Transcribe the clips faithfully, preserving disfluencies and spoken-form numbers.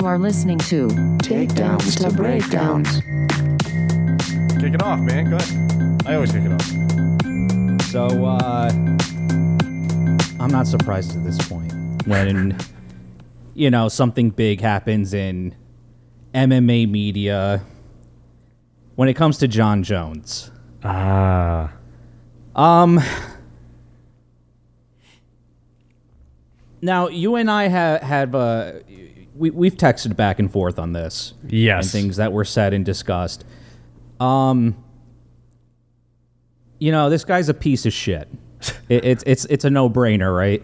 You are listening to Takedowns to Breakdowns. Kick it off, man. Go ahead. I always kick it off. So, uh, I'm not surprised at this point when, you know, something big happens in M M A media when it comes to Jon Jones. Ah. Um... Now, you and I have, have uh, we, we've texted back and forth on this. Yes. And things that were said and discussed. Um, you know, this guy's a piece of shit. it, it's it's it's a no-brainer, right?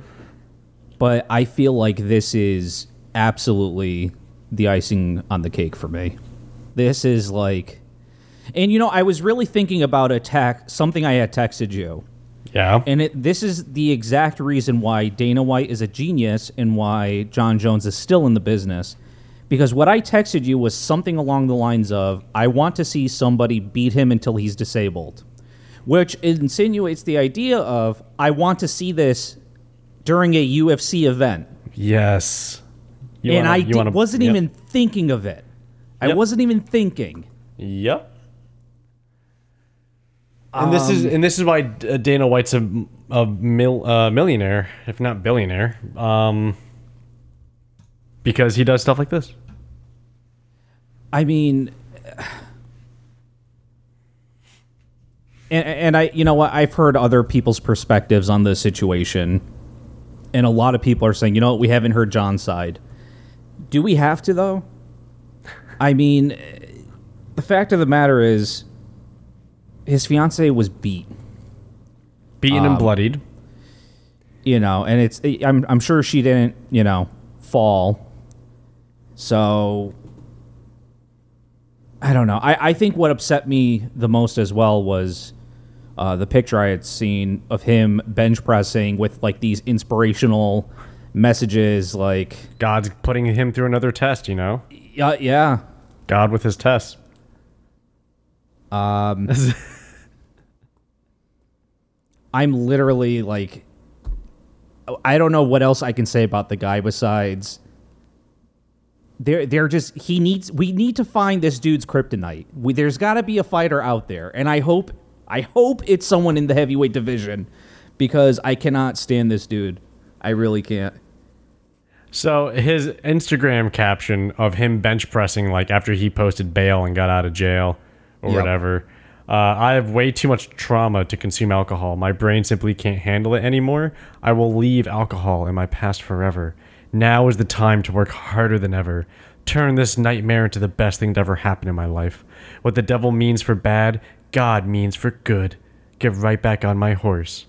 But I feel like this is absolutely the icing on the cake for me. This is like... And, you know, I was really thinking about a tech, something I had texted you. Yeah. And it, this is the exact reason why Dana White is a genius and why Jon Jones is still in the business. Because what I texted you was something along the lines of, I want to see somebody beat him until he's disabled. Which insinuates the idea of, I want to see this during a U F C event. Yes. You and wanna, I did, wanna, wasn't yep. even thinking of it. I yep. wasn't even thinking. Yep. And this is and this is why Dana White's a, a mil, uh, millionaire, if not billionaire, um, because he does stuff like this. I mean, and, and I, you know what? I've heard other people's perspectives on this situation, and a lot of people are saying, you know what? We haven't heard Jon's side. Do we have to though? I mean, the fact of the matter is, his fiance was beat, beaten um, and bloodied. You know, and it's I'm I'm sure she didn't, you know, fall. So I don't know. I, I think what upset me the most as well was uh, the picture I had seen of him bench pressing with like these inspirational messages, like God's putting him through another test. You know. Yeah. Uh, yeah. God with his tests. Um, I'm literally like, I don't know what else I can say about the guy besides they're, they're just, he needs, we need to find this dude's kryptonite. We, there's gotta be a fighter out there. And I hope, I hope it's someone in the heavyweight division because I cannot stand this dude. I really can't. So his Instagram caption of him bench pressing, like after he posted bail and got out of jail, or yep. whatever. Uh, I have way too much trauma to consume alcohol. My brain simply can't handle it anymore. I will leave alcohol in my past forever. Now is the time to work harder than ever. Turn this nightmare into the best thing to ever happen in my life. What the devil means for bad, God means for good. Get right back on my horse.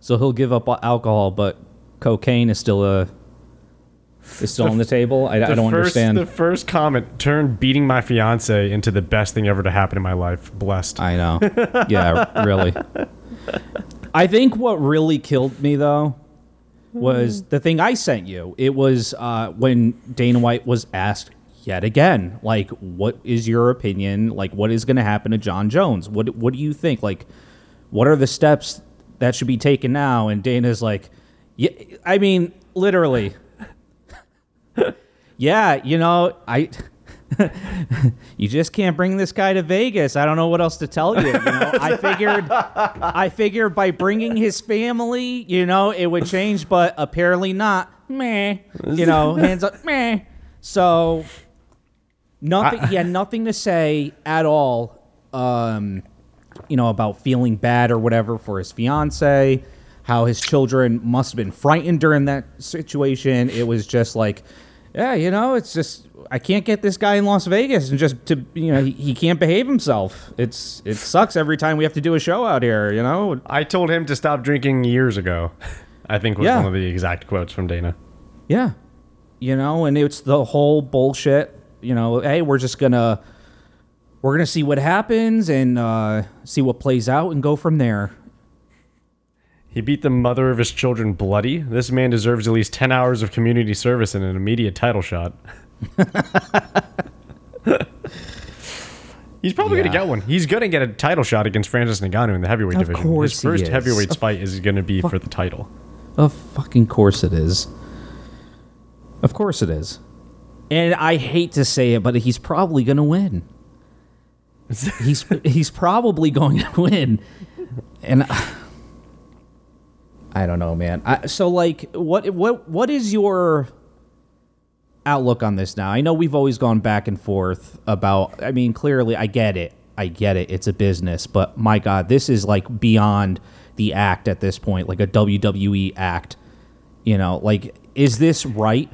So he'll give up alcohol, but cocaine is still a... It's still the, on the table? I, the I don't first, understand. The first comment turned beating my fiance into the best thing ever to happen in my life. Blessed. I know. Yeah, really. I think what really killed me, though, was the thing I sent you. It was uh, when Dana White was asked yet again, like, what is your opinion? Like, what is going to happen to Jon Jones? What, what do you think? Like, what are the steps that should be taken now? And Dana's like, yeah, I mean, literally... Yeah, you know, I you just can't bring this guy to Vegas. I don't know what else to tell you. You know, I figured I figured by bringing his family, you know, it would change, but apparently not. Meh. You know, hands up. Meh. So nothing. He had nothing to say at all. Um, you know, about feeling bad or whatever for his fiance. How his children must have been frightened during that situation. It was just like, yeah, you know, it's just, I can't get this guy in Las Vegas and just to, you know, he, he can't behave himself. It's, it sucks every time we have to do a show out here, you know? I told him to stop drinking years ago, I think was yeah. one of the exact quotes from Dana. Yeah. You know, and it's the whole bullshit, you know, hey, we're just going to, we're going to see what happens and uh, see what plays out and go from there. He beat the mother of his children bloody. This man deserves at least ten hours of community service and an immediate title shot. He's probably yeah. going to get one. He's going to get a title shot against Francis Ngannou in the heavyweight of division. Of course His first he is. heavyweight of fight is going to be fuck, for the title. Of fucking course it is. Of course it is. And I hate to say it, but he's probably going to win. He's he's probably going to win. And I, I don't know, man. I, so, like, what what what is your outlook on this now? I know we've always gone back and forth about, I mean, clearly, I get it. I get it. It's a business. But, my God, this is, like, beyond the act at this point, like a W W E act. You know, like, is this right?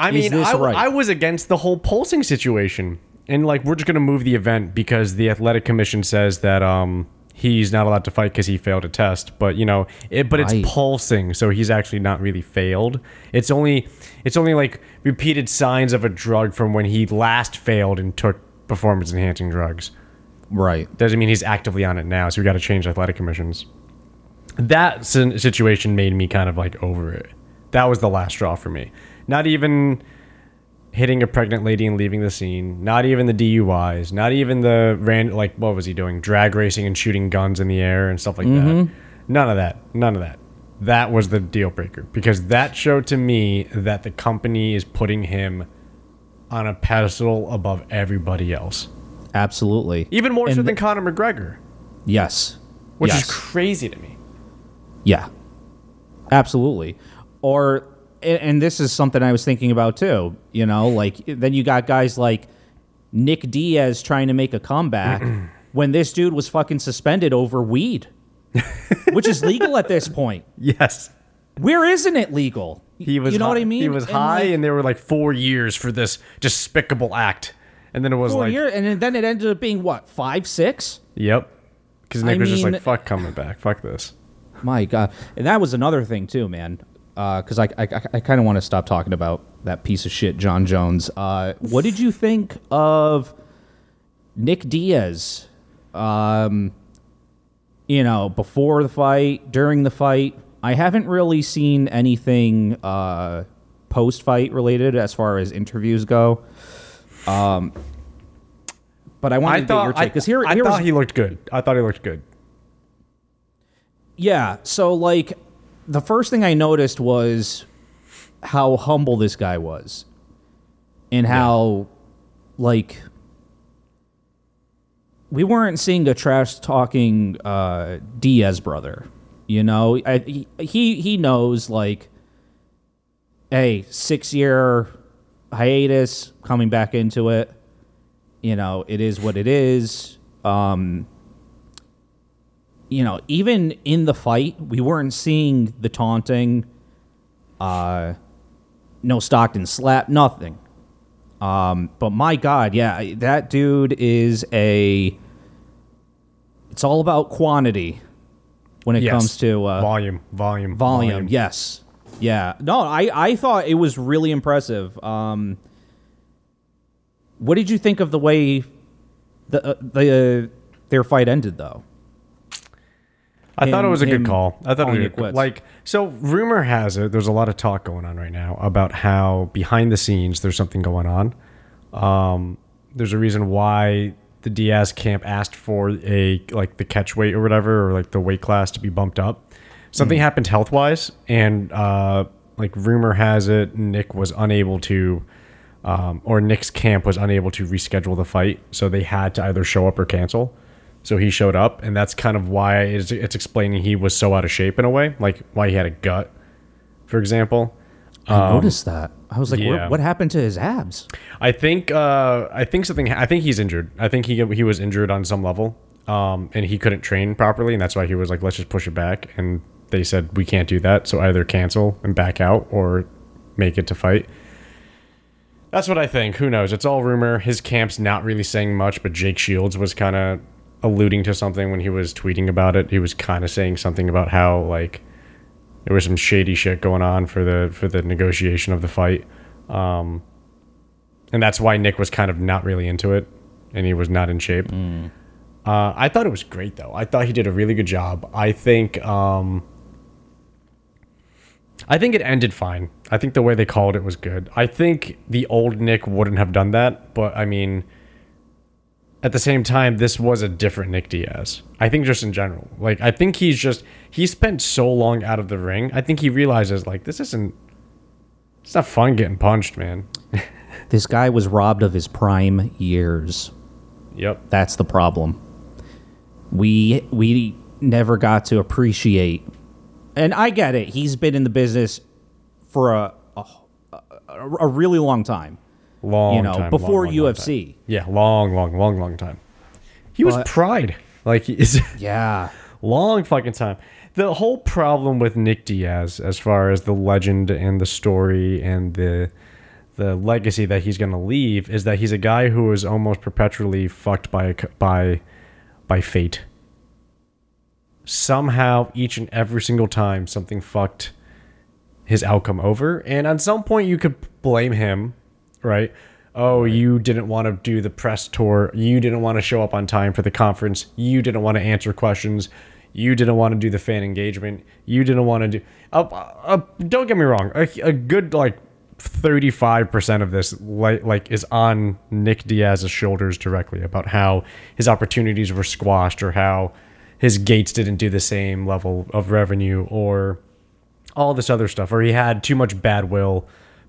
I mean, I, right? I was against the whole pulsing situation. And, like, we're just going to move the event because the athletic commission says that um, he's not allowed to fight because he failed a test. But, you know, it, but right. It's pulsing, so he's actually not really failed. It's only, it's only, like, repeated signs of a drug from when he last failed and took performance-enhancing drugs. Right. Doesn't mean he's actively on it now, so we got to change athletic commissions. That situation made me kind of, like, over it. That was the last straw for me. Not even hitting a pregnant lady and leaving the scene. Not even the D U Is. Not even the random, like, what was he doing? Drag racing and shooting guns in the air and stuff like mm-hmm. that. None of that. None of that. That was the deal breaker. Because that showed to me that the company is putting him on a pedestal above everybody else. Absolutely. Even more and so than Conor McGregor. Yes. Which yes. is crazy to me. Yeah. Absolutely. Or... And this is something I was thinking about, too. You know, like, then you got guys like Nick Diaz trying to make a comeback when this dude was fucking suspended over weed, which is legal at this point. Yes. Where isn't it legal? He was you know high, what I mean? He was and high, like, and there were like four years for this despicable act. And then it was four like... Year, and then it ended up being, what, five, six? Yep. Because Nick I was mean, just like, fuck coming back. Fuck this. My God. And that was another thing, too, man. Because uh, I I, I kind of want to stop talking about that piece of shit, Jon Jones. Uh, what did you think of Nick Diaz? Um, you know, before the fight, during the fight, I haven't really seen anything uh, post-fight related as far as interviews go. Um, but I wanted I to thought, get your take. Because here, I here thought was, he looked good. I thought he looked good. Yeah. So like. The first thing I noticed was how humble this guy was and how, yeah. like, we weren't seeing a trash-talking uh, Diaz brother, you know? I, he, he knows, like, hey, six-year hiatus, coming back into it. You know, it is what it is. Um... You know, even in the fight, we weren't seeing the taunting, uh, no Stockton slap, nothing. Um, but my God, yeah, that dude is a... It's all about quantity when it yes. comes to... Uh, volume, volume, volume. Volume, yes. Yeah. No, I, I thought it was really impressive. Um, what did you think of the way the uh, the uh, their fight ended, though? I him, thought it was a good call. I thought it was a good, like, so rumor has it, there's a lot of talk going on right now about how behind the scenes there's something going on. Um, there's a reason why the Diaz camp asked for a like the catch weight or whatever, or like the weight class to be bumped up. Something mm. happened health wise, and uh, like rumor has it, Nick was unable to, um, or Nick's camp was unable to reschedule the fight, so they had to either show up or cancel. So he showed up, and that's kind of why it's, it's explaining he was so out of shape in a way, like why he had a gut, for example. Um, I noticed that. I was like, yeah. what, what happened to his abs? I think uh, I think something. I think he's injured. I think he he was injured on some level, um, and he couldn't train properly, and that's why he was like, let's just push it back. And they said we can't do that, so either cancel and back out or make it to fight. That's what I think. Who knows? It's all rumor. His camp's not really saying much, but Jake Shields was kind of alluding to something when he was tweeting about it. He was kind of saying something about how like there was some shady shit going on for the for the negotiation of the fight, um and that's why Nick was kind of not really into it and he was not in shape. mm. uh I thought it was great, though. I thought he did a really good job. I think um I think it ended fine. I think the way they called it was good. I think the old Nick wouldn't have done that, but I mean, at the same time, this was a different Nick Diaz. I think just in general. Like, I think he's just... He spent so long out of the ring. I think he realizes, like, this isn't... It's not fun getting punched, man. This guy was robbed of his prime years. Yep. That's the problem. We we never got to appreciate. And I get it. He's been in the business for a a, a really long time. Long you know, time. Before long, long, U F C. Long yeah, long, long, long, long time. He but, was Pride. Like is Yeah. Long fucking time. The whole problem with Nick Diaz, as far as the legend and the story and the the legacy that he's going to leave, is that he's a guy who is almost perpetually fucked by by by fate. Somehow, each and every single time, something fucked his outcome over. And at some point, you could blame him, right? Oh, you didn't want to do the press tour. You didn't want to show up on time for the conference. You didn't want to answer questions. You didn't want to do the fan engagement. You didn't want to do... Uh, uh, don't get me wrong. A, a good, like, thirty-five percent of this, like, like, is on Nick Diaz's shoulders directly about how his opportunities were squashed or how his gates didn't do the same level of revenue or all this other stuff, or he had too much bad will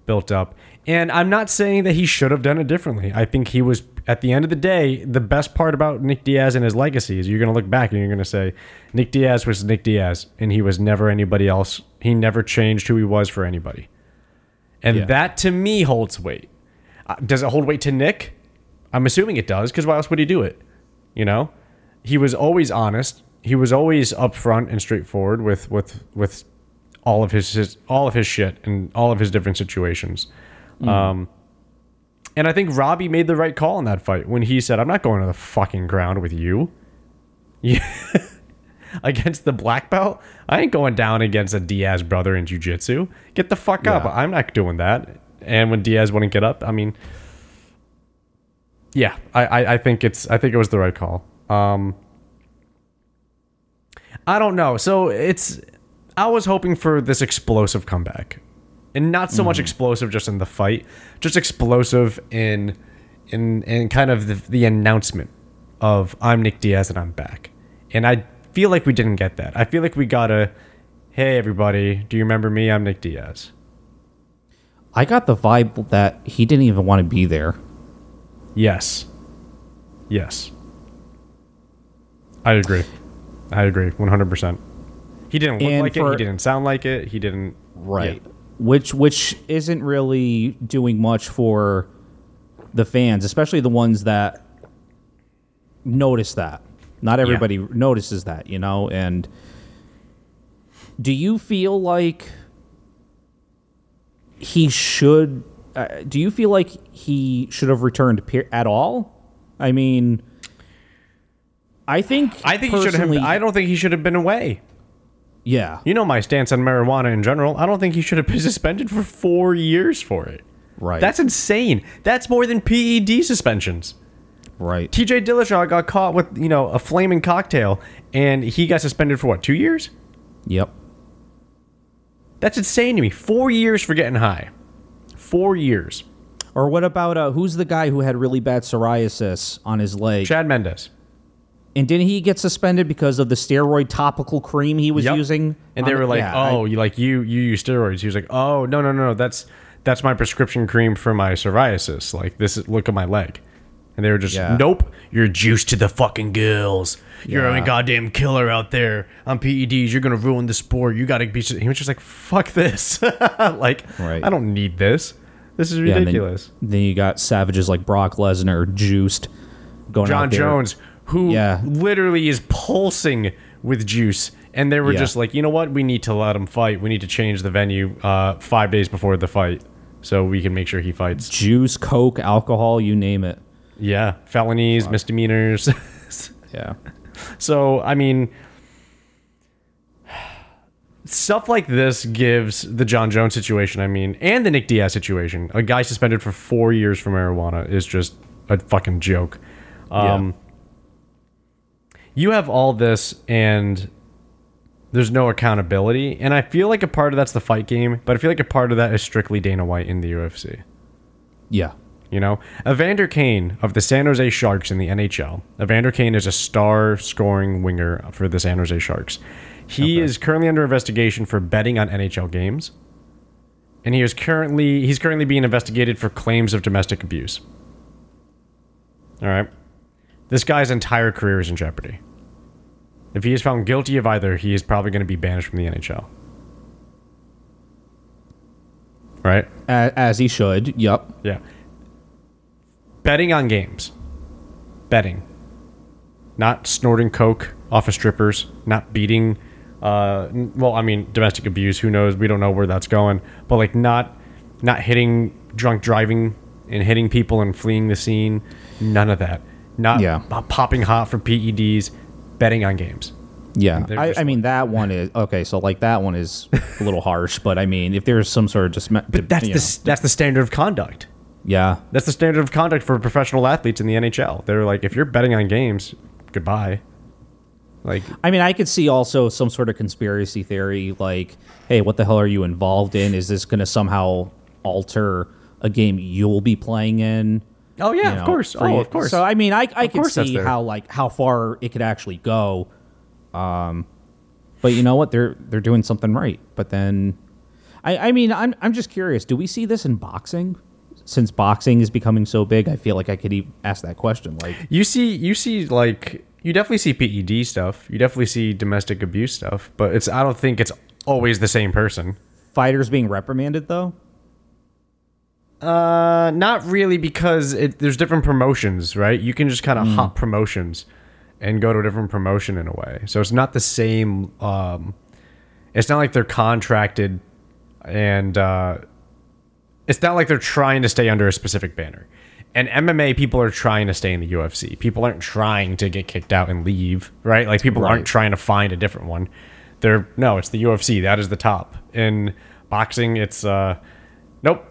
built up. And I'm not saying that he should have done it differently. I think he was, at the end of the day, the best part about Nick Diaz and his legacy is you're going to look back and you're going to say, Nick Diaz was Nick Diaz, and he was never anybody else. He never changed who he was for anybody. And yeah. that, to me, holds weight. Does it hold weight to Nick? I'm assuming it does, because why else would he do it? You know? He was always honest. He was always upfront and straightforward with with, with all of his, his all of his shit and all of his different situations. Mm. Um, and I think Robbie made the right call in that fight when he said, I'm not going to the fucking ground with you. Yeah. Against the black belt? I ain't going down against a Diaz brother in jiu-jitsu. Get the fuck yeah. up. I'm not doing that. And when Diaz wouldn't get up, I mean, yeah, I, I, I think it's, I think it was the right call. Um, I don't know. So it's, I was hoping for this explosive comeback, and not so mm. much explosive just in the fight, just explosive in, in, in kind of the, the announcement of I'm Nick Diaz and I'm back. And I feel like we didn't get that. I feel like we got a, hey, everybody, do you remember me? I'm Nick Diaz. I got the vibe that he didn't even want to be there. Yes. Yes. I agree. I agree. one hundred percent. He didn't look and like for, it. He didn't sound like it. He didn't. Right. Yeah. Which which isn't really doing much for the fans, especially the ones that notice that. Not everybody yeah. notices that, you know? And do you feel like he should... Uh, do you feel like he should have returned pe- at all? I mean, I think... I think he should have... I don't think he should have been away. Yeah. You know my stance on marijuana in general. I don't think he should have been suspended for four years for it. Right. That's insane. That's more than P E D suspensions. Right. T J Dillashaw got caught with, you know, a flaming cocktail, and he got suspended for, what, two years? Yep. That's insane to me. Four years for getting high. Four years. Or what about, uh, who's the guy who had really bad psoriasis on his leg? Chad Mendes. And didn't he get suspended because of the steroid topical cream he was yep. using? And they were the, like, yeah, oh, I, you like you you use steroids. He was like, oh, no, no, no, no, that's, that's my prescription cream for my psoriasis. Like, this is, look at my leg. And they were just, yeah. nope, you're juiced to the fucking gills. Yeah. You're a goddamn killer out there on P E Ds. You're going to ruin the sport. You got to be... He was just like, fuck this. Like, right. I don't need this. This is ridiculous. Yeah, then, then you got savages like Brock Lesnar, juiced. Going Jon Jones, who yeah. literally is pulsing with juice. And they were yeah. just like, you know what? We need to let him fight. We need to change the venue uh, five days before the fight so we can make sure he fights. Juice, coke, alcohol, you name it. Yeah, felonies, wow. misdemeanors. Yeah. So, I mean, stuff like this gives the Jon Jones situation, I mean, and the Nick Diaz situation. A guy suspended for four years for marijuana is just a fucking joke. Um, yeah. You have all this, and there's no accountability. And I feel like a part of that's the fight game, but I feel like a part of that is strictly Dana White in the U F C. Yeah. You know, Evander Kane of the San Jose Sharks in the N H L. Evander Kane is a star scoring winger for the San Jose Sharks. He okay. is currently under investigation for betting on N H L games and he is currently he's currently being investigated for claims of domestic abuse. All right. This guy's entire career is in jeopardy. If he is found guilty of either, he is probably going to be banished from the N H L. Right? As he should. Yep. Yeah. Betting on games. Betting. Not snorting coke off of strippers. Not beating, uh, well, I mean, domestic abuse. Who knows? We don't know where that's going. But, like, not, not hitting, drunk driving and hitting people and fleeing the scene. None of that. Not yeah. popping hot for P E Ds. Betting on games. Yeah. I, I mean, that one is... Okay, so, like, that one is a little harsh, but, I mean, if there's some sort of... just, but that's the, know. that's the standard of conduct. Yeah. That's the standard of conduct for professional athletes in the N H L. They're like, if you're betting on games, goodbye. Like, I mean, I could see also some sort of conspiracy theory, like, hey, what the hell are you involved in? Is this going to somehow alter a game you'll be playing in? Oh, yeah, you know, of course. Oh, you. of course. So, I mean, I I could see how, like, how far it could actually go. Um, but you know what? They're they're doing something right. But then, I, I mean, I'm I'm just curious. Do we see this in boxing? Since boxing is becoming so big, I feel like I could even ask that question. Like, you see, you see, like, you definitely see P E D stuff. You definitely see domestic abuse stuff. But it's I don't think it's always the same person. Fighters being reprimanded, though. Uh, not really, because it, there's different promotions, right? You can just kind of mm. hop promotions and go to a different promotion in a way. So it's not the same. Um, it's not like they're contracted, and uh, it's not like they're trying to stay under a specific banner. And M M A people are trying to stay in the U F C. People aren't trying to get kicked out and leave, right? Like, people right. aren't trying to find a different one. They're no, it's the U F C. That is the top. In boxing, it's uh, nope.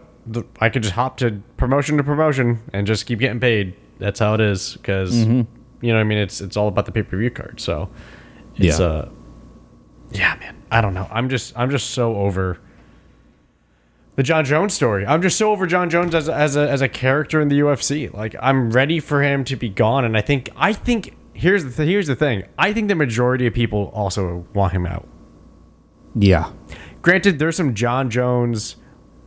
I could just hop to promotion to promotion and just keep getting paid. That's how it is, because mm-hmm. you know what I mean. It's it's all about the pay per view card. So, it's, yeah, uh, yeah, man. I don't know. I'm just I'm just so over the Jon Jones story. I'm just so over Jon Jones as as a as a character in the U F C. Like, I'm ready for him to be gone. And I think I think here's the th- here's the thing. I think the majority of people also want him out. Yeah. Granted, there's some Jon Jones,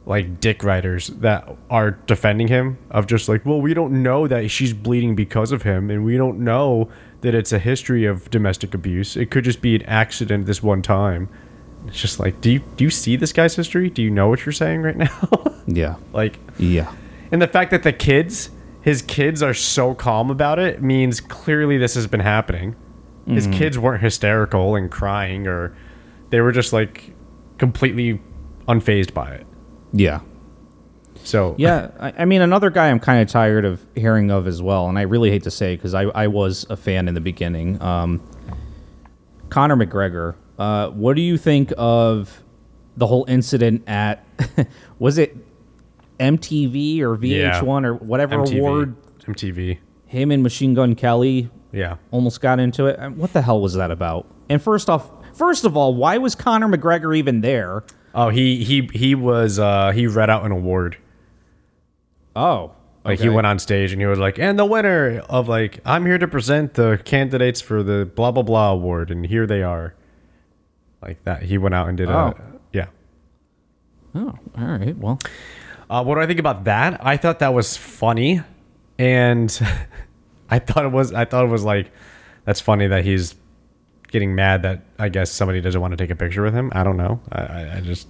like, dick writers that are defending him, of just like, well, we don't know that she's bleeding because of him, and we don't know that it's a history of domestic abuse. It could just be an accident this one time. It's just like, do you do you see this guy's history? Do you know what you're saying right now? Yeah. Like, yeah. And the fact that the kids, his kids are so calm about it, means clearly this has been happening. Mm. His kids weren't hysterical and crying, or they were just, like, completely unfazed by it. Yeah. So, yeah, I, I mean, another guy I'm kind of tired of hearing of as well, and I really hate to say, because I, I was a fan in the beginning, um, Conor McGregor. Uh, what do you think of the whole incident at, was it M T V or V H one yeah. or whatever M T V award? M T V. Him and Machine Gun Kelly yeah. almost got into it. What the hell was that about? And first off, first of all, why was Conor McGregor even there? Oh, he he he was uh, he read out an award. Oh, like, okay. He went on stage and he was like, and the winner of, like, I'm here to present the candidates for the blah blah blah award, and here they are, like that. He went out and did oh. a yeah. Oh, all right. Well, uh, what do I think about that? I thought that was funny, and I thought it was I thought it was like, that's funny that he's getting mad that, I guess, somebody doesn't want to take a picture with him. I don't know. I, I, I just...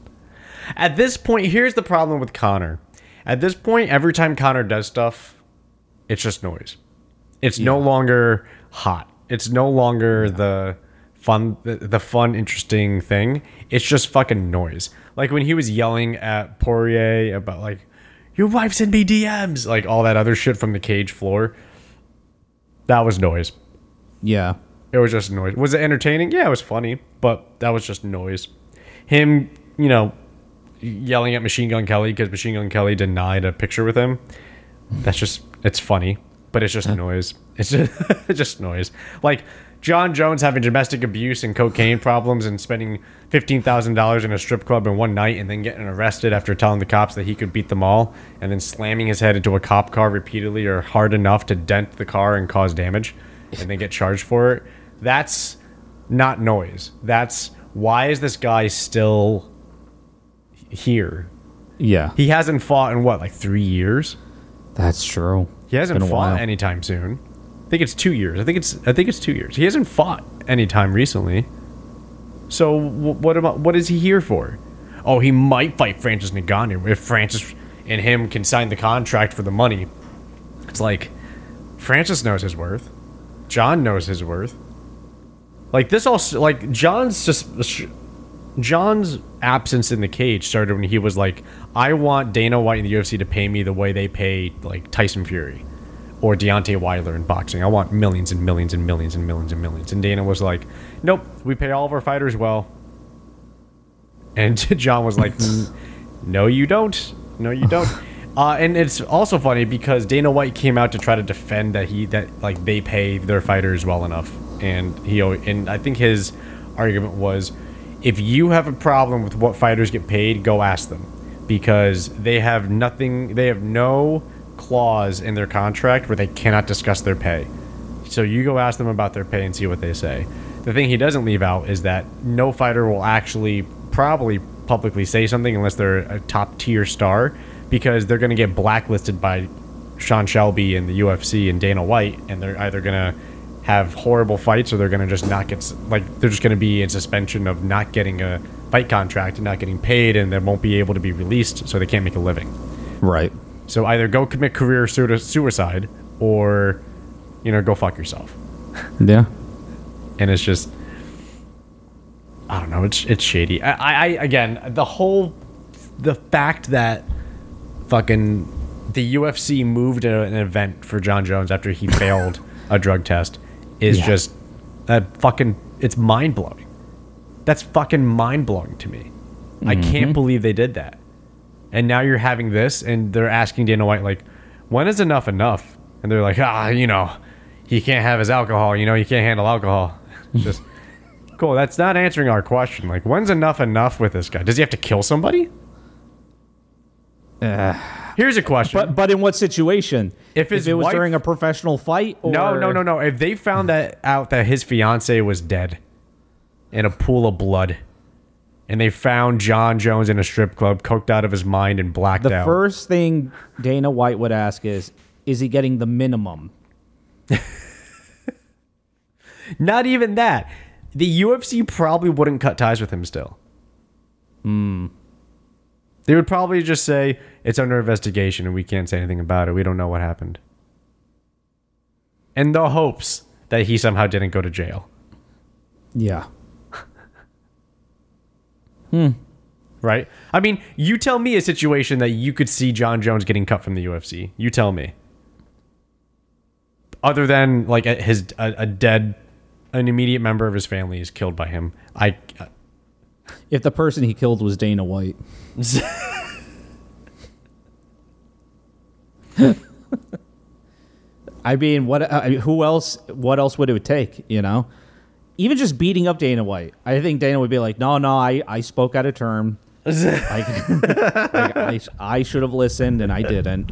At this point, here's the problem with Conor. At this point, every time Conor does stuff, it's just noise. It's yeah. no longer hot. It's no longer yeah. the fun, the, the fun, interesting thing. It's just fucking noise. Like, when he was yelling at Poirier about, like, your wife's in B D Ms, like, all that other shit from the cage floor. That was noise. Yeah. It was just noise. Was it entertaining? Yeah, it was funny, but that was just noise. Him, you know, yelling at Machine Gun Kelly because Machine Gun Kelly denied a picture with him. That's just, it's funny, but it's just noise. It's just, it's just noise. Like, Jon Jones having domestic abuse and cocaine problems and spending fifteen thousand dollars in a strip club in one night and then getting arrested after telling the cops that he could beat them all and then slamming his head into a cop car repeatedly or hard enough to dent the car and cause damage and then get charged for it. That's not noise. That's, why is this guy still here? Yeah. He hasn't fought in what, like three years? That's true. He hasn't fought anytime soon. I think it's two years. I think it's I think it's two years. He hasn't fought anytime recently. So what about what is he here for? Oh, he might fight Francis Ngannou if Francis and him can sign the contract for the money. It's like Francis knows his worth. John knows his worth. Like this also like John's just John's absence in the cage started when he was like, I want Dana White and the U F C to pay me the way they pay like Tyson Fury or Deontay Wilder in boxing. I want millions and millions and millions and millions and millions. And Dana was like, nope, we pay all of our fighters well. And John was like, no, you don't. No, you don't. Uh, and it's also funny because Dana White came out to try to defend that he that like they pay their fighters well enough. And he and I think his argument was, if you have a problem with what fighters get paid, go ask them, because they have nothing. They have no clause in their contract where they cannot discuss their pay. So you go ask them about their pay and see what they say. The thing he doesn't leave out is that no fighter will actually probably publicly say something unless they're a top tier star, because they're going to get blacklisted by Sean Shelby and the U F C and Dana White, and they're either going to have horrible fights, or they're going to just not get, like, they're just going to be in suspension of not getting a fight contract and not getting paid, and they won't be able to be released, so they can't make a living. Right. So either go commit career suicide or, you know, go fuck yourself. Yeah. And it's just, I don't know, it's it's shady. I, I again, the whole, the fact that fucking the U F C moved an event for Jon Jones after he failed a drug test is yeah. just a fucking, it's mind blowing. That's fucking mind blowing to me. Mm-hmm. I can't believe they did that. And now you're having this, and they're asking Dana White, like, when is enough enough? And they're like, ah, you know, he can't have his alcohol. You know, he can't handle alcohol. Just cool. That's not answering our question. Like, when's enough enough with this guy? Does he have to kill somebody? Uh, Here's a question. But but in what situation? If, his if it was wife, during a professional fight? Or... No, no, no, no. If they found that out that his fiance was dead in a pool of blood, and they found Jon Jones in a strip club, coked out of his mind and blacked the out. The first thing Dana White would ask is, is he getting the minimum? Not even that. The U F C probably wouldn't cut ties with him still. Hmm. They would probably just say, it's under investigation and we can't say anything about it. We don't know what happened. In the hopes that he somehow didn't go to jail. Yeah. hmm. Right? I mean, you tell me a situation that you could see Jon Jones getting cut from the U F C. You tell me. Other than like a, his a, a dead, an immediate member of his family is killed by him. I... Uh, If the person he killed was Dana White. I mean, what? I mean, who else? What else would it take? You know, even just beating up Dana White. I think Dana would be like, "No, no, I, I spoke out of turn. like, like, I, I should have listened, and I didn't."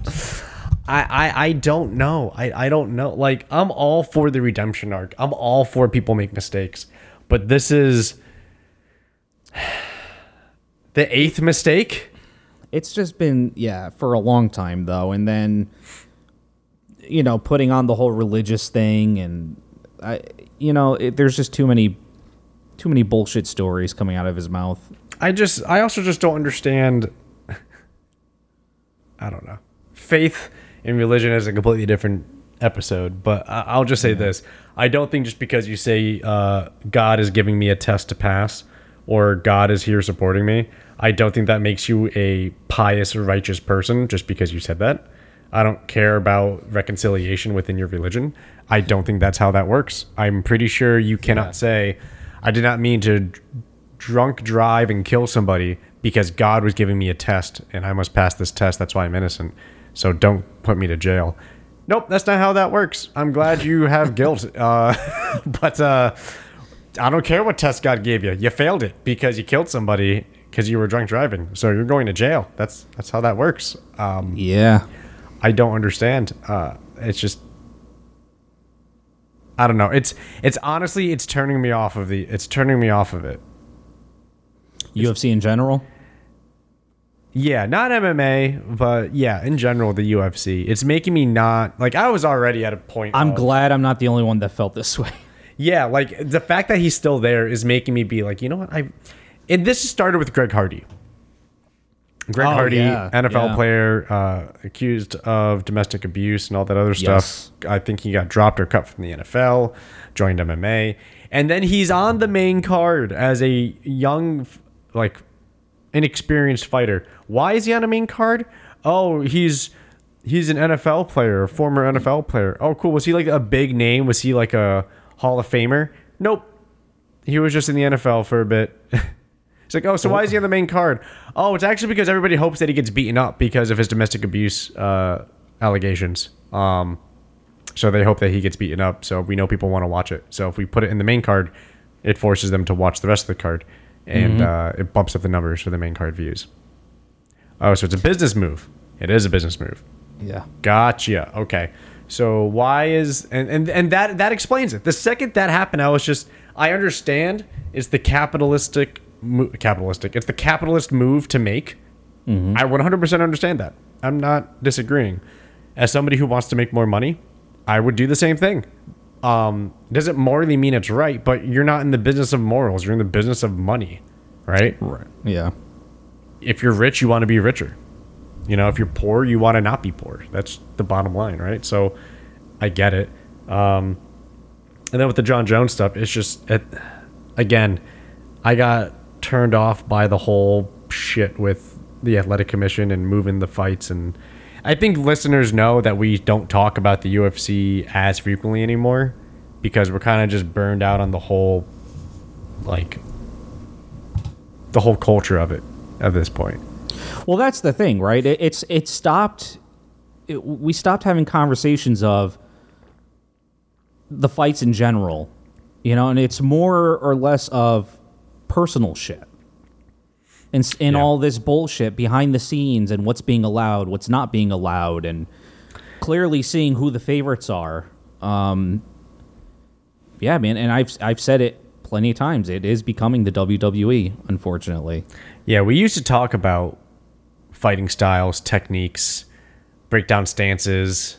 I, I, I don't know. I, I don't know. Like, I'm all for the redemption arc. I'm all for people make mistakes, but this is. The eighth mistake? It's just been, yeah, for a long time, though. And then, you know, putting on the whole religious thing. And, I, you know, it, there's just too many too many bullshit stories coming out of his mouth. I just, I also just don't understand. I don't know. Faith and religion is a completely different episode. But I, I'll just say yeah. this. I don't think just because you say uh, God is giving me a test to pass, or God is here supporting me, I don't think that makes you a pious or righteous person just because you said that. I don't care about reconciliation within your religion. I don't think that's how that works. I'm pretty sure you cannot yeah. say, I did not mean to d- drunk drive and kill somebody because God was giving me a test and I must pass this test. That's why I'm innocent. So don't put me to jail. Nope, that's not how that works. I'm glad you have guilt. Uh, but... Uh, I don't care what test God gave you. You failed it because you killed somebody because you were drunk driving. So you're going to jail. That's that's how that works. Um, yeah. I don't understand. Uh, it's just... I don't know. It's it's honestly, it's turning me off of the... It's turning me off of it. U F C it's, in general? Yeah, not M M A, but yeah, in general, the U F C. It's making me not... Like, I was already at a point... I'm of, glad I'm not the only one that felt this way. Yeah, like, the fact that he's still there is making me be like, you know what? I, And this started with Greg Hardy. Greg oh, Hardy, yeah. N F L yeah. player, uh, accused of domestic abuse and all that other yes. stuff. I think he got dropped or cut from the N F L, joined M M A. And then he's on the main card as a young, like... inexperienced fighter. Why is he on a main card? Oh, he's he's an N F L player, a former N F L player. Oh, cool. Was he like a big name? Was he like a Hall of Famer? Nope. He was just in the N F L for a bit. It's like, oh, so why is he on the main card? Oh, it's actually because everybody hopes that he gets beaten up because of his domestic abuse uh, allegations. Um, so they hope that he gets beaten up. So we know people want to watch it. So if we put it in the main card, it forces them to watch the rest of the card. And mm-hmm. uh, it bumps up the numbers for the main card views. Oh, so it's a business move. It is a business move. Yeah. Gotcha. Okay. So why is... And, and, and that, that explains it. The second that happened, I was just... I understand it's the capitalistic... Mo- capitalistic. It's the capitalist move to make. Mm-hmm. I one hundred percent understand that. I'm not disagreeing. As somebody who wants to make more money, I would do the same thing. Um, doesn't morally mean it's right, but you're not in the business of morals. You're in the business of money, right? Right. Yeah. If you're rich, you want to be richer. You know, if you're poor, you want to not be poor. That's the bottom line, right? So I get it. Um, and then with the Jon Jones stuff, it's just, it, again, I got turned off by the whole shit with the athletic commission and moving the fights, and I think listeners know that we don't talk about the U F C as frequently anymore because we're kind of just burned out on the whole, like, the whole culture of it at this point. Well, that's the thing, right? It, it's it stopped. It, we stopped having conversations of the fights in general, you know, and it's more or less of personal shit. And, and yeah. all this bullshit behind the scenes and what's being allowed, what's not being allowed, and clearly seeing who the favorites are. Um, yeah, man, and I've I've said it plenty of times. It is becoming the W W E, unfortunately. Yeah, we used to talk about fighting styles, techniques, breakdown stances,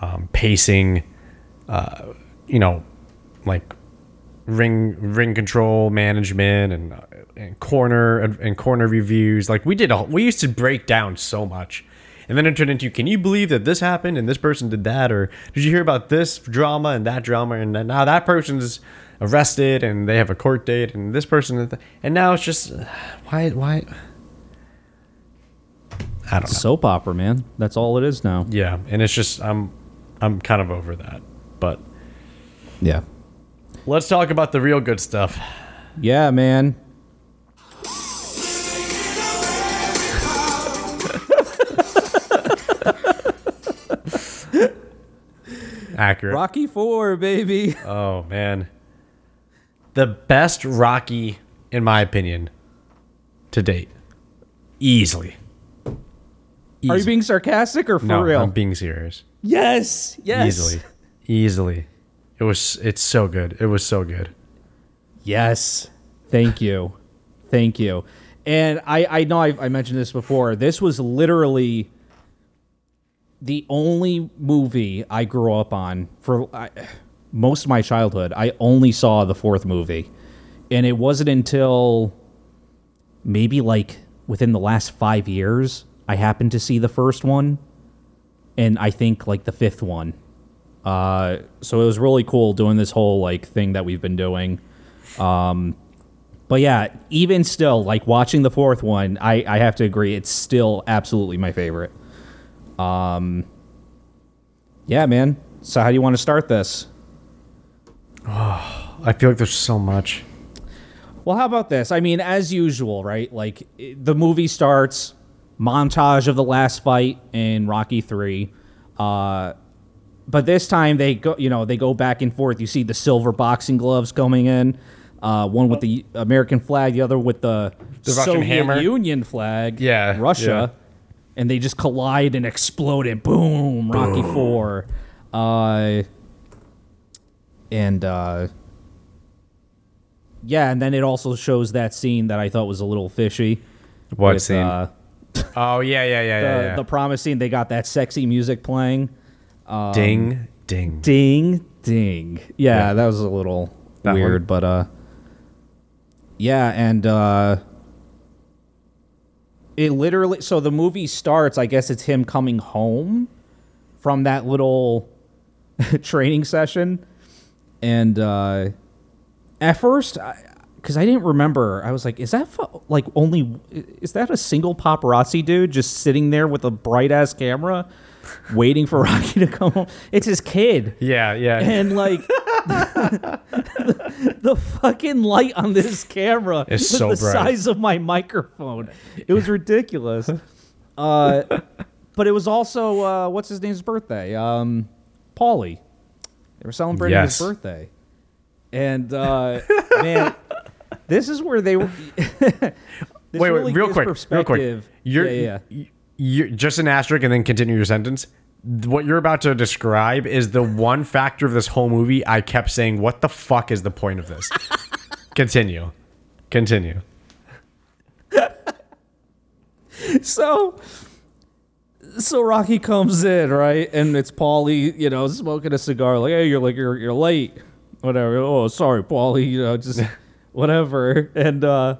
um, pacing, uh, you know, like ring ring control management and... Uh, and corner and corner reviews. Like we did all, we used to break down so much, and then it turned into, can you believe that this happened and this person did that, or did you hear about this drama and that drama, and now that person's arrested and they have a court date and this person, and now it's just why why I don't know. Soap opera, man. That's all it is now. Yeah, and it's just I'm I'm kind of over that. But yeah, let's talk about the real good stuff. Yeah, man. Accurate. Rocky four, baby. Oh, man. The best Rocky, in my opinion, to date. Easily. Easily. Are you being sarcastic or for no, real? I'm being serious. Yes. Yes. Easily. Easily. It was, it's so good. It was so good. Yes. Thank you. Thank you. And I, I know I've, I mentioned this before. This was literally... the only movie I grew up on for I, most of my childhood. I only saw the fourth movie, and it wasn't until maybe like within the last five years I happened to see the first one, and I think like the fifth one. Uh, so it was really cool doing this whole like thing that we've been doing. Um, but yeah, even still, like watching the fourth one, I, I have to agree, it's still absolutely my favorite. Um. Yeah, man. So how do you want to start this? Oh, I feel like there's so much. Well, how about this? I mean, as usual, right? Like, the movie starts, montage of the last fight in Rocky three. Uh, but this time they go, you know, they go back and forth. You see the silver boxing gloves coming in. Uh, one with the American flag, the other with the, the Soviet Union flag. Yeah, Russia. Yeah. And they just collide and explode it. Boom. Rocky four. Uh, and, uh, yeah, and then it also shows that scene that I thought was a little fishy. What with, scene? Uh, Oh, yeah, yeah, yeah, the, yeah, yeah. The promise scene, they got that sexy music playing. Um, ding, ding. Ding, ding. Yeah, yeah. That was a little that weird, one. But... uh, yeah, and... uh, it literally... So the movie starts, I guess it's him coming home from that little training session. And uh, at first... I, Because I didn't remember. I was like, is that fo- like only... Is that a single paparazzi dude just sitting there with a bright-ass camera waiting for Rocky to come home? It's his kid. Yeah, yeah. And, like, the, the, the fucking light on this camera is so the bright. Size of my microphone. It was ridiculous. uh, but it was also... Uh, what's his name's birthday? Um, Paulie. They were celebrating yes. his birthday. And, uh, man... This is where they were. wait, wait, really real quick, real quick. You're, yeah, yeah. You're just an asterisk and then continue your sentence. What you're about to describe is the one factor of this whole movie I kept saying, what the fuck is the point of this? Continue. Continue. so, so Rocky comes in, right? And it's Paulie, you know, smoking a cigar. Like, hey, you're like, you're, you're late. Whatever. Oh, sorry, Paulie. You know, just... whatever. And uh,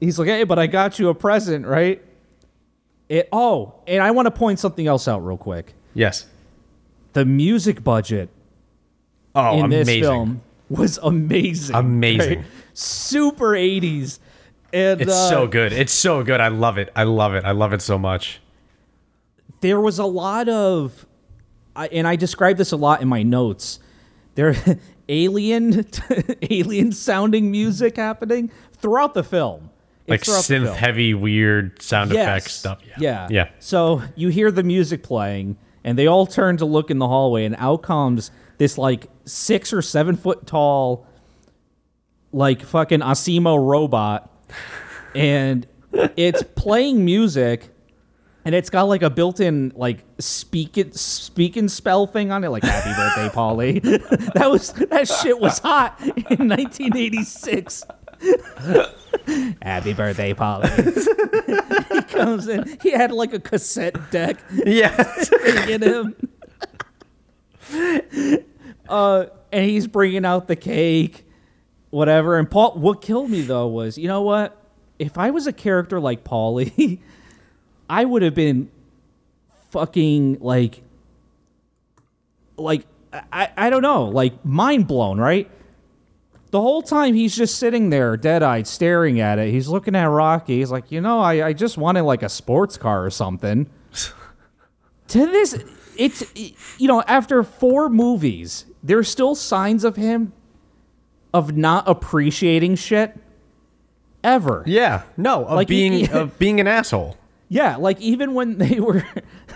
he's like, hey, but I got you a present, right? It, oh, and I want to point something else out real quick. Yes. The music budget oh, in amazing. this film was amazing. Amazing. Right? Super eighties. And it's uh, so good. It's so good. I love it. I love it. I love it so much. There was a lot of, and I described this a lot in my notes, there alien alien sounding music happening throughout the film. It's like synth film. Heavy weird sound yes. effects stuff. Yeah. yeah. Yeah. So you hear the music playing and they all turn to look in the hallway and out comes this like six or seven foot tall like fucking Asimo robot and it's playing music. And it's got like a built-in like speak it, speak and spell thing on it, like "Happy Birthday, Paulie." that was that shit was hot in nineteen eighty-six. Happy Birthday, Paulie. he comes in. He had like a cassette deck. Yeah, in him. Uh, and he's bringing out the cake, whatever. And Paul, what killed me though was, you know what? If I was a character like Paulie. I would have been fucking like, like, I, I don't know, like mind blown, right? The whole time he's just sitting there dead eyed staring at it. He's looking at Rocky. He's like, you know, I, I just wanted like a sports car or something. to this, it's, it, you know, after four movies, there's still signs of him of not appreciating shit ever. Yeah. No. Of like being, he, he, of being an asshole. Yeah, like even when they were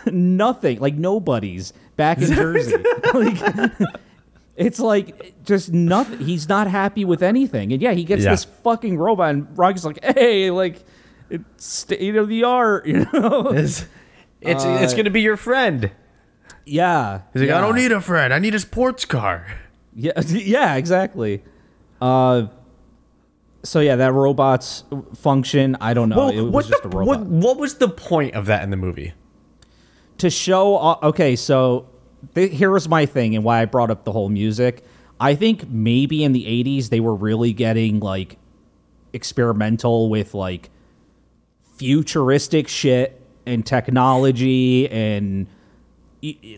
nothing, like nobodies back in Jersey. like, it's like just nothing. He's not happy with anything. And yeah, he gets yeah. this fucking robot and Rocky's like, hey, like it's state of the art, you know? It's it's, uh, it's going to be your friend. Yeah. He's like, yeah. I don't need a friend. I need a sports car. Yeah, yeah, exactly. Uh So, yeah, that robot's function, I don't know. Well, it was what just the, a robot. What, what was the point of that in the movie? To show... Uh, okay, so th- here was my thing and why I brought up the whole music. I think maybe in the eighties they were really getting, like, experimental with, like, futuristic shit and technology and,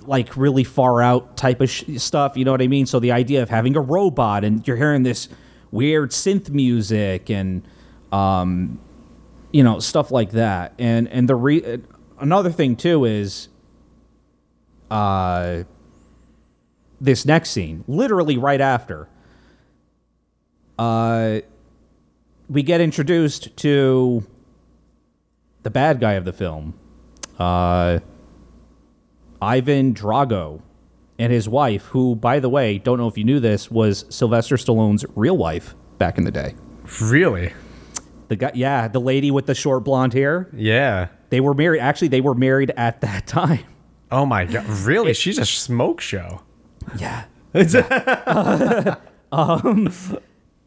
like, really far out type of sh- stuff. You know what I mean? So the idea of having a robot and you're hearing this... weird synth music and, um, you know, stuff like that. And and the re- another thing, too, is uh, this next scene, literally right after, uh, we get introduced to the bad guy of the film, uh, Ivan Drago. And his wife, who, by the way, don't know if you knew this, was Sylvester Stallone's real wife back in the day. Really? The guy, yeah, the lady with the short blonde hair. Yeah. They were married. Actually, they were married at that time. Oh, my God. Really? It, She's a smoke show. Yeah. uh, um,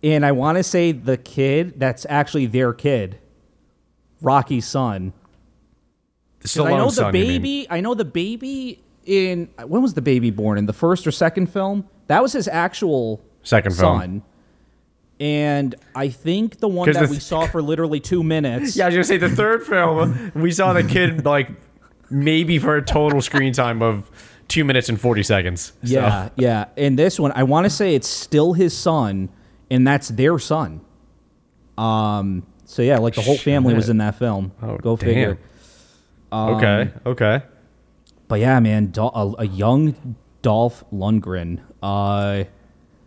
and I want to say the kid, that's actually their kid, Rocky's son, Because I know the baby. I know the baby in when was the baby born in the first or second film? That was his actual second son. Film. And I think the one that the th- we saw for literally two minutes. Yeah, I was gonna say the third film we saw the kid like maybe for a total screen time of two minutes and forty seconds. So. Yeah, yeah. And this one, I want to say it's still his son, and that's their son. Um. So yeah, like the whole Shit. family was in that film. Oh, Go damn. figure. Um, okay. Okay. But yeah, man, Dol- a, a young Dolph Lundgren. Uh,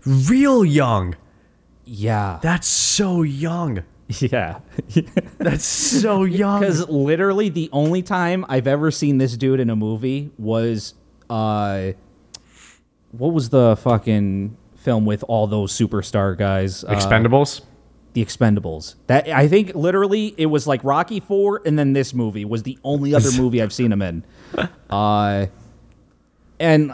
real young. Yeah. That's so young. Yeah. That's so young. Because literally the only time I've ever seen this dude in a movie was, uh, what was the fucking film with all those superstar guys? Expendables? Uh, the Expendables. That I think literally it was like Rocky four and then this movie was the only other movie I've seen him in. Uh, and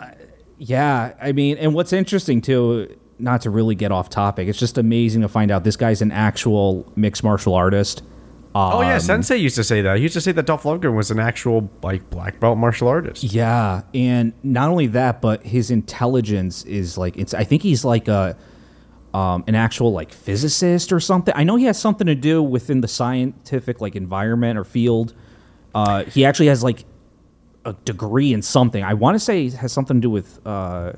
yeah, I mean, and what's interesting too, not to really get off topic, it's just amazing to find out this guy's an actual mixed martial artist. Um, oh yeah, Sensei used to say that. He used to say that Dolph Lundgren was an actual like black belt martial artist. Yeah, and not only that, but his intelligence is like it's. I think he's like a um, an actual like physicist or something. I know he has something to do within the scientific like environment or field. Uh, he actually has like a degree in something. I want to say it has something to do with. Uh,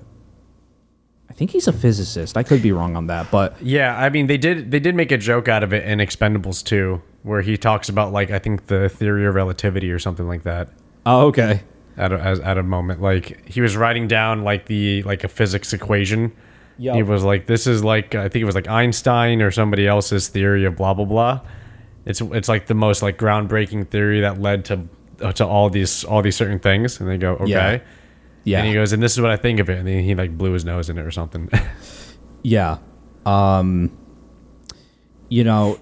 I think he's a physicist. I could be wrong on that, but yeah, I mean they did they did make a joke out of it in Expendables two, where he talks about like I think the theory of relativity or something like that. Oh, okay. At a, at a moment, like he was writing down like the like a physics equation. Yeah. He was like, this is like I think it was like Einstein or somebody else's theory of blah blah blah. It's it's like the most like groundbreaking theory that led to uh, to all these all these certain things, and they go okay. Yeah. Yeah. And he goes, and this is what I think of it. And then he like blew his nose in it or something. Yeah. Um, you know,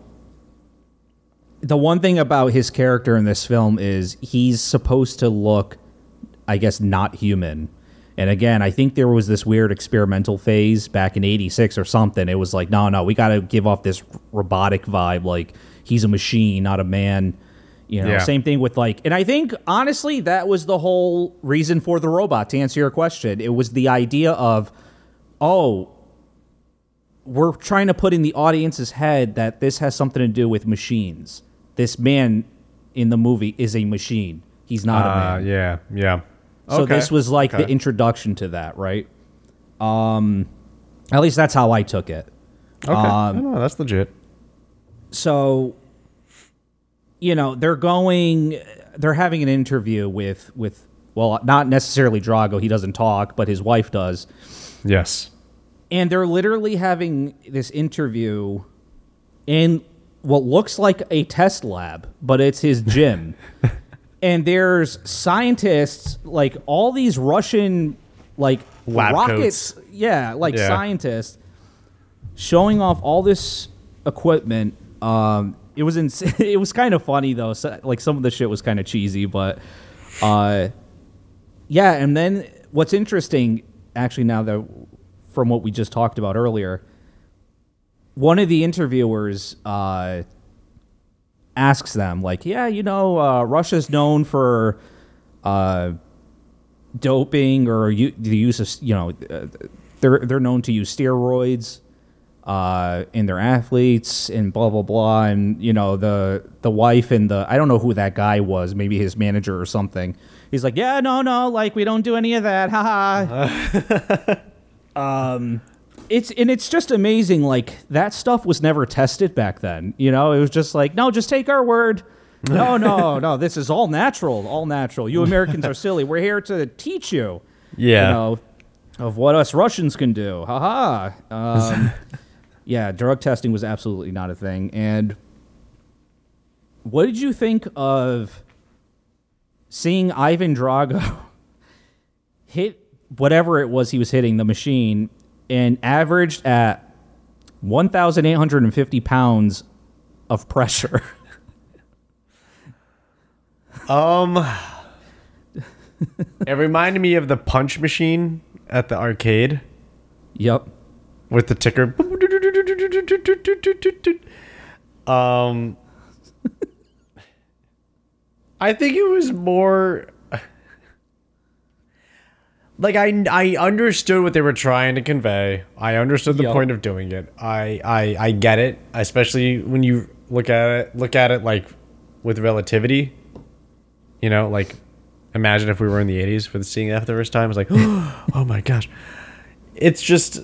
the one thing about his character in this film is he's supposed to look, I guess, not human. And again, I think there was this weird experimental phase back in eighty-six or something. It was like, no, no, we got to give off this robotic vibe. Like he's a machine, not a man. You know, yeah. Same thing with like, and I think honestly that was the whole reason for The Robot. To answer your question, it was the idea of, oh, we're trying to put in the audience's head that this has something to do with machines. This man in the movie is a machine; he's not uh, a man. Yeah, yeah. So okay. This was like okay. the introduction to that, right? Um, at least that's how I took it. Okay, um, oh, that's legit. So. You know, they're going, they're having an interview with, with, well, not necessarily Drago. He doesn't talk, but his wife does. Yes. And they're literally having this interview in what looks like a test lab, but it's his gym. And there's scientists, like all these Russian, like lab rockets. Coats. Yeah, like yeah. scientists showing off all this equipment. Um, It was ins- It was kind of funny though. So, like some of the shit was kind of cheesy, but uh, yeah. And then what's interesting, actually, now that from what we just talked about earlier, one of the interviewers uh, asks them, like, "Yeah, you know, uh, Russia's known for uh, doping or u- the use of, you know, uh, they're they're known to use steroids." Uh, and their athletes and blah, blah, blah. And, you know, the the wife and the, I don't know who that guy was, maybe his manager or something. He's like, yeah, no, no, like we don't do any of that. Ha ha. Uh-huh. um, it's, and it's just amazing. Like that stuff was never tested back then. You know, it was just like, no, just take our word. No, no, no. This is all natural, all natural. You Americans are silly. We're here to teach you. Yeah. You know, of what us Russians can do. Ha ha. Um, Yeah, drug testing was absolutely not a thing. And what did you think of seeing Ivan Drago hit whatever it was he was hitting, the machine, and averaged at one thousand eight hundred fifty pounds of pressure? um, It reminded me of the punch machine at the arcade. Yep. With the ticker. Um, I think it was more... Like, I, I understood what they were trying to convey. I understood the yep. point of doing it. I, I I get it, especially when you look at it, look at it like with relativity. You know, like, imagine if we were in the eighties for the seeing that for the first time. It's like, oh my gosh. It's just,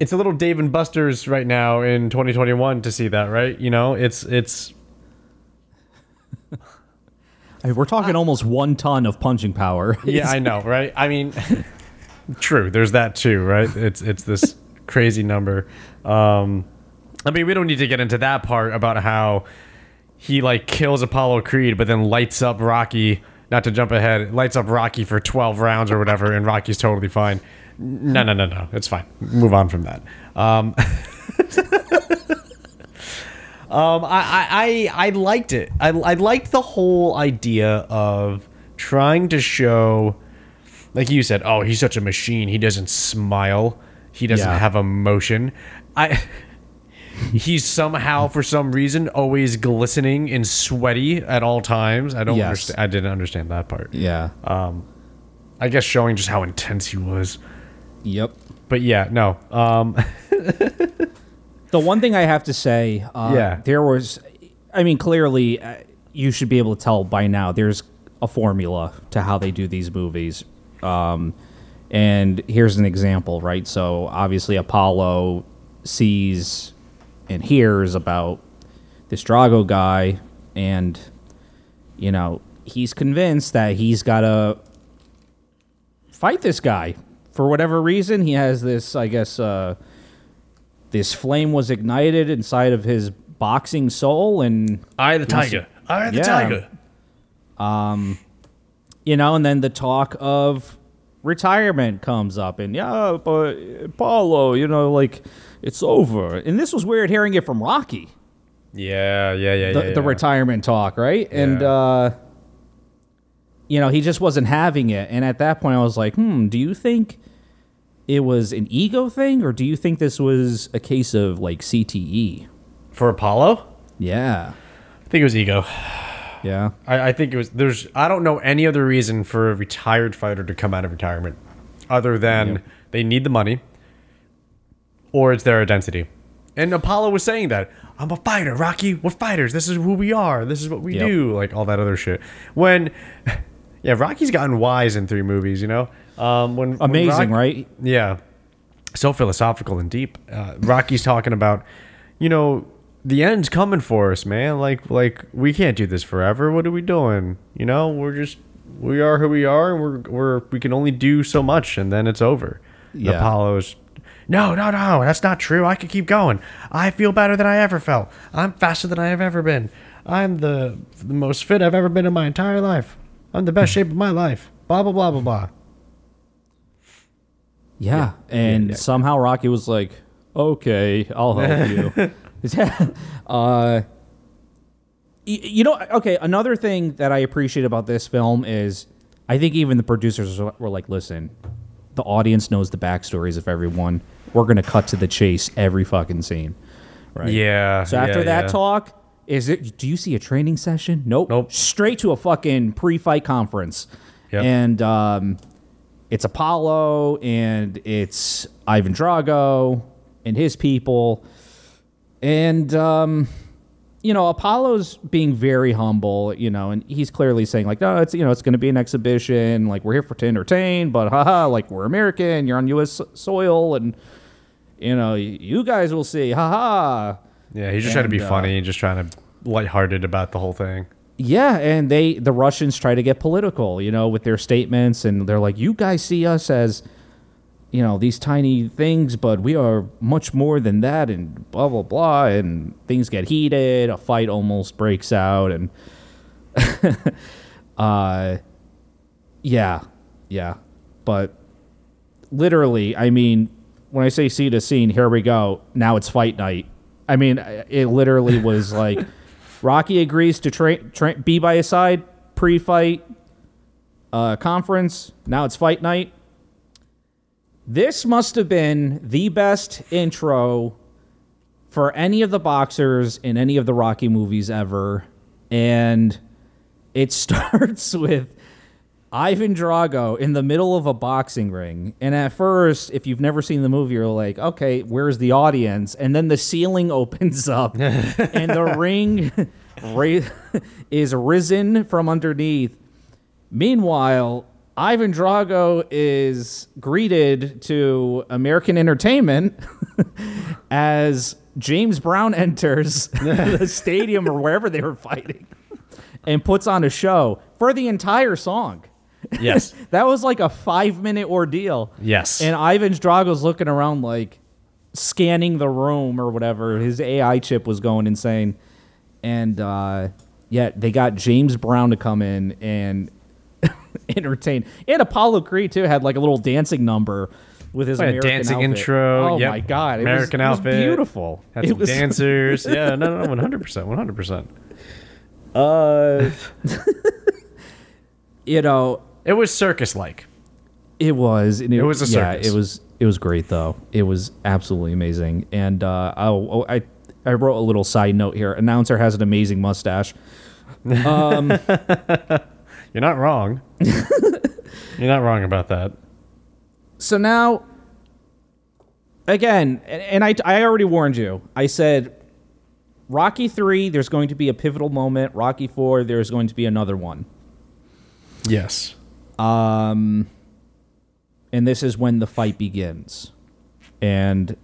it's a little Dave and Buster's right now in twenty twenty-one to see that, right? You know, it's, it's. I mean, we're talking uh, almost one ton of punching power. Yeah, I know, right? I mean, true. There's that too, right? It's it's this crazy number. Um, I mean, we don't need to get into that part about how he like kills Apollo Creed, but then lights up Rocky. Not to jump ahead, lights up Rocky for twelve rounds or whatever, and Rocky's totally fine. No, no, no, no. It's fine. Move on from that. Um, Um, I, I, I liked it. I, I liked the whole idea of trying to show, like you said, oh, he's such a machine. He doesn't smile. He doesn't yeah. have emotion. I, he's somehow, for some reason, always glistening and sweaty at all times. I don't yes. understand. I didn't understand that part. Yeah. Um, I guess showing just how intense he was. Yep. But yeah, no. Um. The one thing I have to say, uh, yeah. there was, I mean, clearly uh, you should be able to tell by now there's a formula to how they do these movies. Um, and here's an example, right? So obviously Apollo sees and hears about this Drago guy, and, you know, he's convinced that he's got to fight this guy. For whatever reason, he has this, I guess, uh, this flame was ignited inside of his boxing soul, and I the tiger, I the yeah. tiger. Um, you know, and then the talk of retirement comes up, and yeah, but Apollo, you know, like it's over. And this was weird hearing it from Rocky. Yeah, yeah, yeah, the, yeah. The yeah. retirement talk, right? Yeah. And uh, you know, he just wasn't having it. And at that point, I was like, hmm, do you think it was an ego thing, or do you think this was a case of like C T E for Apollo? Yeah, I think it was ego. Yeah, I, I think it was. There's, I don't know any other reason for a retired fighter to come out of retirement, other than yeah. they need the money, or it's their identity. And Apollo was saying that I'm a fighter, Rocky. We're fighters. This is who we are. This is what we yep. do. Like all that other shit. When, yeah, Rocky's gotten wise in three movies. You know. Um, when, Amazing, when Rocky, right? Yeah. So philosophical and deep. Uh, Rocky's talking about, you know, the end's coming for us, man. Like, like we can't do this forever. What are we doing? You know, we're just, we are who we are. And we're, we're, we can only do so much, and then it's over. Yeah. Apollo's, no, no, no, that's not true. I could keep going. I feel better than I ever felt. I'm faster than I have ever been. I'm the, the most fit I've ever been in my entire life. I'm the best shape of my life. Blah, blah, blah, blah, blah. Yeah, yeah, and yeah, yeah. somehow Rocky was like, okay, I'll help you. uh, you know, okay, another thing that I appreciate about this film is I think even the producers were like, listen, the audience knows the backstories of everyone. We're going to cut to the chase every fucking scene. Right? Yeah. So after yeah, that yeah. talk, is it? Do you see a training session? Nope. Nope. Straight to a fucking pre-fight conference. Yep. And... um it's Apollo, and it's Ivan Drago and his people. And, um, you know, Apollo's being very humble, you know, and he's clearly saying, like, no, it's, you know, it's going to be an exhibition. Like, we're here for to entertain, but haha, like, we're American. You're on U S soil, and, you know, you guys will see. Haha. Yeah, he's just and, trying to be uh, funny, just trying to lighthearted about the whole thing. Yeah, and they the Russians try to get political, you know, with their statements, and they're like, you guys see us as, you know, these tiny things, but we are much more than that, and blah, blah, blah, and things get heated, a fight almost breaks out, and, uh, yeah, yeah, but literally, I mean, when I say see to scene, here we go, now it's fight night. I mean, it literally was like... Rocky agrees to tra- tra- be by his side, pre-fight uh, conference. Now it's fight night. This must have been the best intro for any of the boxers in any of the Rocky movies ever. And It starts with Ivan Drago in the middle of a boxing ring. And at first, if you've never seen the movie, you're like, okay, where's the audience? And then the ceiling opens up and the ring is risen from underneath. Meanwhile, Ivan Drago is greeted to American entertainment as James Brown enters the stadium or wherever they were fighting and puts on a show for the entire song. Yes. That was like a five-minute ordeal. Yes. And Ivan Drago's looking around like scanning the room or whatever. His A I chip was going insane. And uh, yeah, they got James Brown to come in and entertain. And Apollo Creed, too, had like a little dancing number with his like American a dancing outfit. Intro. Oh, yep. My God. It American was, outfit. It was beautiful. Had some it was dancers. Yeah, no, no, no, one hundred percent. one hundred percent. Uh... You know, it was circus-like. It was. It, it was a circus. Yeah, it was. It was great, though. It was absolutely amazing. And uh, oh, I, I wrote a little side note here. Announcer has an amazing mustache. Um, You're not wrong. You're not wrong about that. So now, again, and I, I already warned you. I said, Rocky three, there's going to be a pivotal moment. Rocky four, there's going to be another one. Yes. Um, and this is when the fight begins. And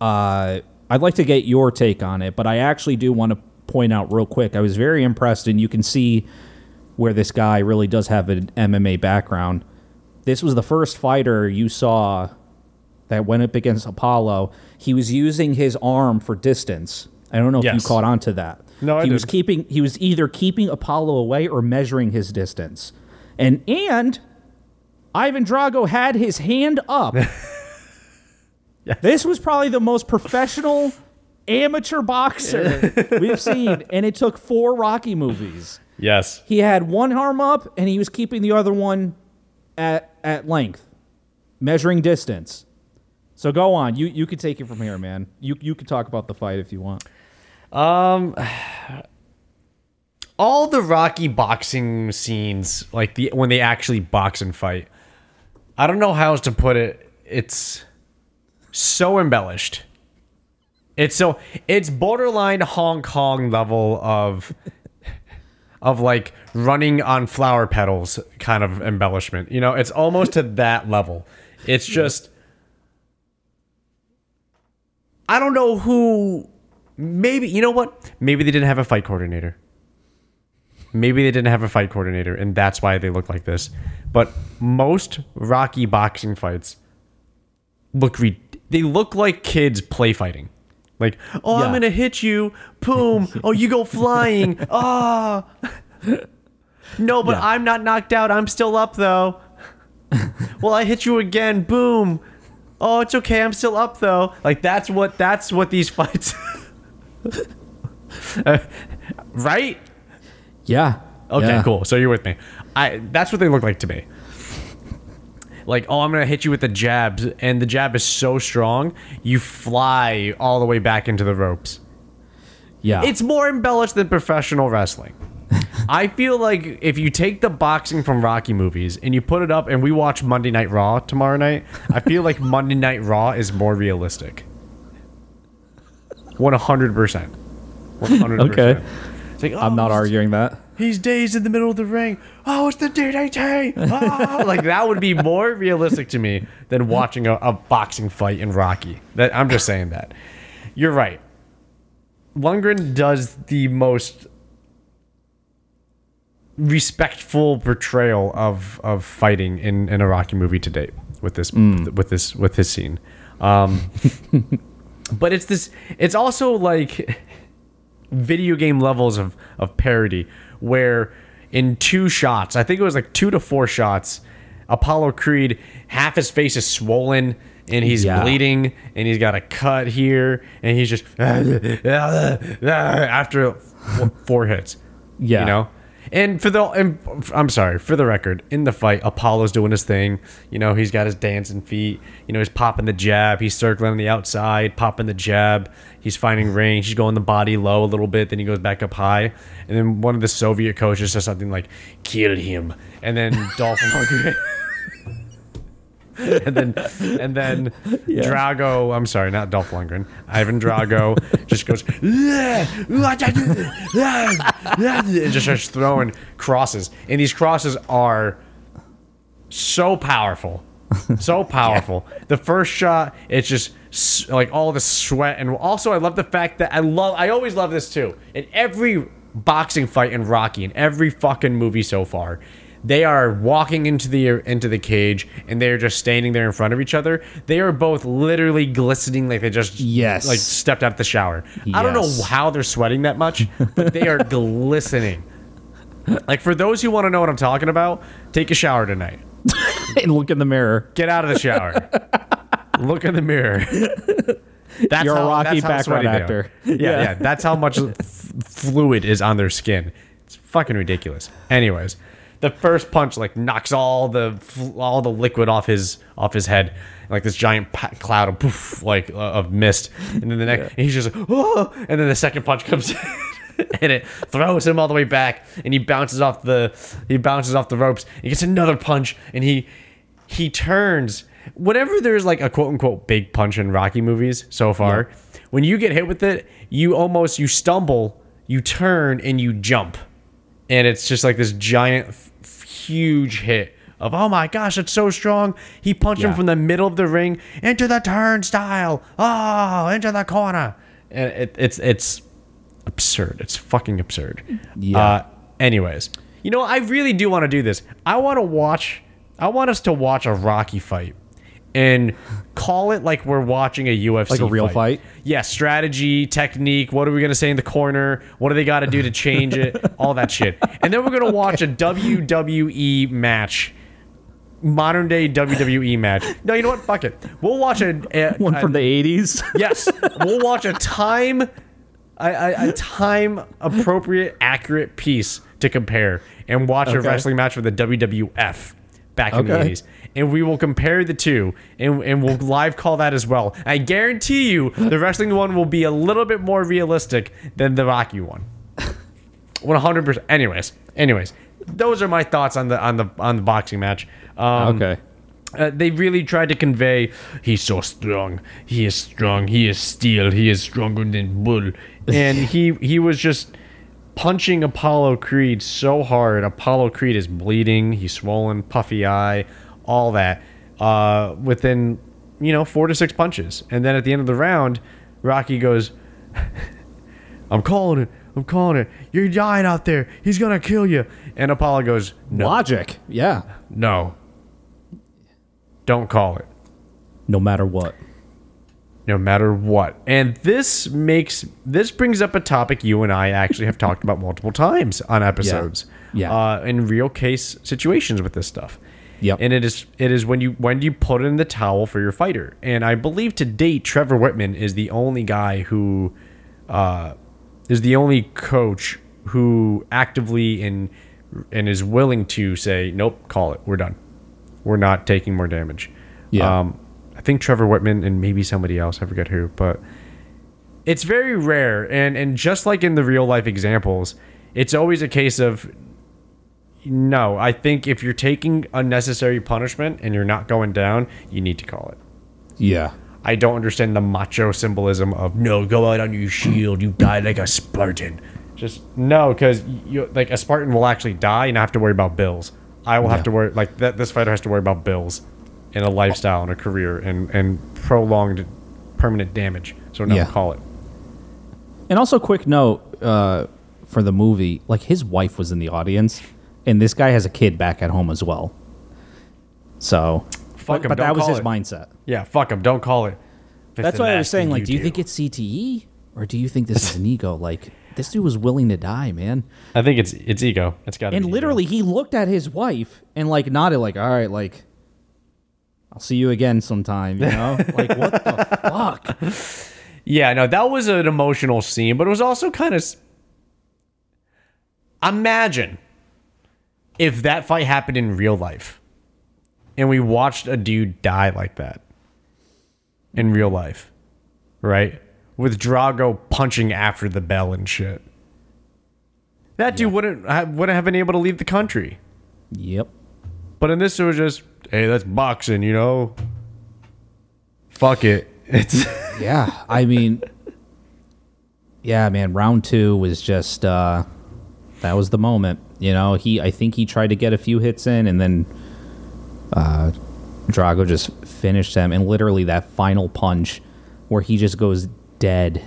uh, I'd like to get your take on it, but I actually do want to point out real quick, I was very impressed, and you can see where this guy really does have an M M A background. This was the first fighter you saw that went up against Apollo. He was using his arm for distance. I don't know if yes. you caught on to that. No, I he didn't. was keeping. He was either keeping Apollo away or measuring his distance, and and Ivan Drago had his hand up. Yes. This was probably the most professional amateur boxer we've seen, and it took four Rocky movies. Yes, he had one arm up, and he was keeping the other one at at length, measuring distance. So go on. You you could take it from here, man. You you could talk about the fight if you want. Um, all the Rocky boxing scenes, like the when they actually box and fight, I don't know how else to put it. It's so embellished. It's so it's borderline Hong Kong level of of like running on flower petals kind of embellishment. You know, it's almost to that level. It's just I don't know who. Maybe, you know what? Maybe they didn't have a fight coordinator. Maybe they didn't have a fight coordinator, and that's why they look like this. But most Rocky boxing fights look, re- they look like kids play fighting. Like, oh, yeah. I'm going to hit you. Boom. Oh, you go flying. Ah. Oh. No, but yeah. I'm not knocked out. I'm still up, though. Well, I hit you again. Boom. Oh, it's okay. I'm still up, though. Like, that's what, that's what these fights... uh, right? Yeah. Okay, yeah. Cool. So you're with me. I that's what they look like to me. Like, oh, I'm gonna hit you with the jabs, and the jab is so strong, you fly all the way back into the ropes. Yeah. It's more embellished than professional wrestling. I feel like if you take the boxing from Rocky movies and you put it up and we watch Monday Night Raw tomorrow night, I feel like Monday Night Raw is more realistic. one hundred percent. one hundred percent. Okay. Like, oh, I'm not arguing that. He's dazed in the middle of the ring. Oh, it's the D D T. Oh. Like, that would be more realistic to me than watching a, a boxing fight in Rocky. That I'm just saying that. You're right. Lundgren does the most respectful portrayal of, of fighting in, in a Rocky movie to date with this mm. with this with his scene. Um But it's this. It's also like video game levels of, of parody, where in two shots, I think it was like two to four shots, Apollo Creed, half his face is swollen and he's yeah. bleeding and he's got a cut here and he's just after four hits. Yeah, you know, And for the, and I'm sorry, for the record, in the fight, Apollo's doing his thing. You know, he's got his dancing feet. You know, he's popping the jab. He's circling on the outside, popping the jab. He's finding range. He's going the body low a little bit. Then he goes back up high. And then one of the Soviet coaches says something like, "Kill him." And then Dolph Lundgren. and then, and then yeah. Drago. I'm sorry, not Dolph Lundgren. Ivan Drago just goes and just starts throwing crosses, and these crosses are so powerful, so powerful. Yeah. The first shot, it's just like all the sweat, and also I love the fact that I love. I always love this too. In every boxing fight in Rocky, in every fucking movie so far, they are walking into the into the cage, and they are just standing there in front of each other. They are both literally glistening like they just yes. like stepped out of the shower. Yes. I don't know how they're sweating that much, but they are glistening. Like, for those who want to know what I'm talking about, take a shower tonight. And look in the mirror. Get out of the shower. Look in the mirror. That's You're how, a Rocky background actor. Yeah, yeah, yeah. That's how much f- fluid is on their skin. It's fucking ridiculous. Anyways. The first punch like knocks all the all the liquid off his off his head, like this giant cloud of poof, like uh, of mist. And then the next, yeah. and he's just like, oh! And then the second punch comes in, and it throws him all the way back, and he bounces off the he bounces off the ropes. He gets another punch, and he he turns. Whenever there's like a quote unquote big punch in Rocky movies so far, yeah. when you get hit with it, you almost you stumble, you turn, and you jump. And it's just like this giant, f- huge hit of, oh my gosh, it's so strong. He punched yeah. him from the middle of the ring into the turnstile. Oh, into the corner. And it, it's it's absurd. It's fucking absurd. Yeah. Uh, anyways, you know, I really do want to do this. I want to watch. I want us to watch a Rocky fight and call it like we're watching a U F C like a real fight. fight? Yeah, strategy, technique, what are we going to say in the corner? What do they got to do to change it? All that shit. And then we're going to watch okay. a W W E match. Modern day W W E match. No, you know what? Fuck it. We'll watch a... a One a, from the eighties? Yes. We'll watch a time... A, a, a time-appropriate, accurate piece to compare and watch okay. a wrestling match with the W W F back in okay. the eighties. And we will compare the two, and, and we'll live call that as well. I guarantee you the wrestling one will be a little bit more realistic than the Rocky one. one hundred percent. Anyways, anyways, those are my thoughts on the on the on the boxing match. Um, okay. Uh, they really tried to convey he's so strong, he is strong, he is steel, he is stronger than bull, and he he was just punching Apollo Creed so hard. Apollo Creed is bleeding. He's swollen, puffy eye. All that uh, within, you know, four to six punches. And then at the end of the round, Rocky goes, I'm calling it. I'm calling it. You're dying out there. He's going to kill you. And Apollo goes, no. Logic. Yeah. No. Don't call it. No matter what. No matter what. And this makes this brings up a topic you and I actually have talked about multiple times on episodes. Yeah. yeah. Uh, in real case situations with this stuff. Yep. And it is it is when you when you put in the towel for your fighter. And I believe to date, Trevor Whitman is the only guy who uh, is the only coach who actively and and is willing to say, nope, call it. We're done. We're not taking more damage. Yeah. Um, I think Trevor Whitman and maybe somebody else. I forget who. But it's very rare. And, and just like in the real life examples, it's always a case of... No, I think if you're taking unnecessary punishment and you're not going down, you need to call it. Yeah. I don't understand the macho symbolism of, no, go out on your shield. You die like a Spartan. Just, no, because like a Spartan will actually die and I have to worry about bills. I will have yeah. to worry, like that. This fighter has to worry about bills and a lifestyle and a career and, and prolonged permanent damage. So no, yeah. call it. And also quick note uh, for the movie, like his wife was in the audience. And this guy has a kid back at home as well. So, fuck him, but that was his mindset. Yeah, fuck him. Don't call it. That's why I was saying, like, do you think it's C T E or do you think this is an ego? Like, this dude was willing to die, man. I think it's it's ego. It's got to be. And literally, he looked at his wife and like nodded, like, all right, like, I'll see you again sometime. You know, like, what the fuck? Yeah, no, that was an emotional scene, but it was also kind of. Imagine. if that fight happened in real life and we watched a dude die like that in real life, right? With Drago punching after the bell and shit. That dude yeah. wouldn't, wouldn't have been able to leave the country. Yep. But in this, it was just, hey, that's boxing, you know? Fuck it. It's yeah, I mean... Yeah, man, round two was just... Uh, that was the moment. You know, he. I think he tried to get a few hits in, and then uh, Drago just finished him. And literally that final punch where he just goes dead.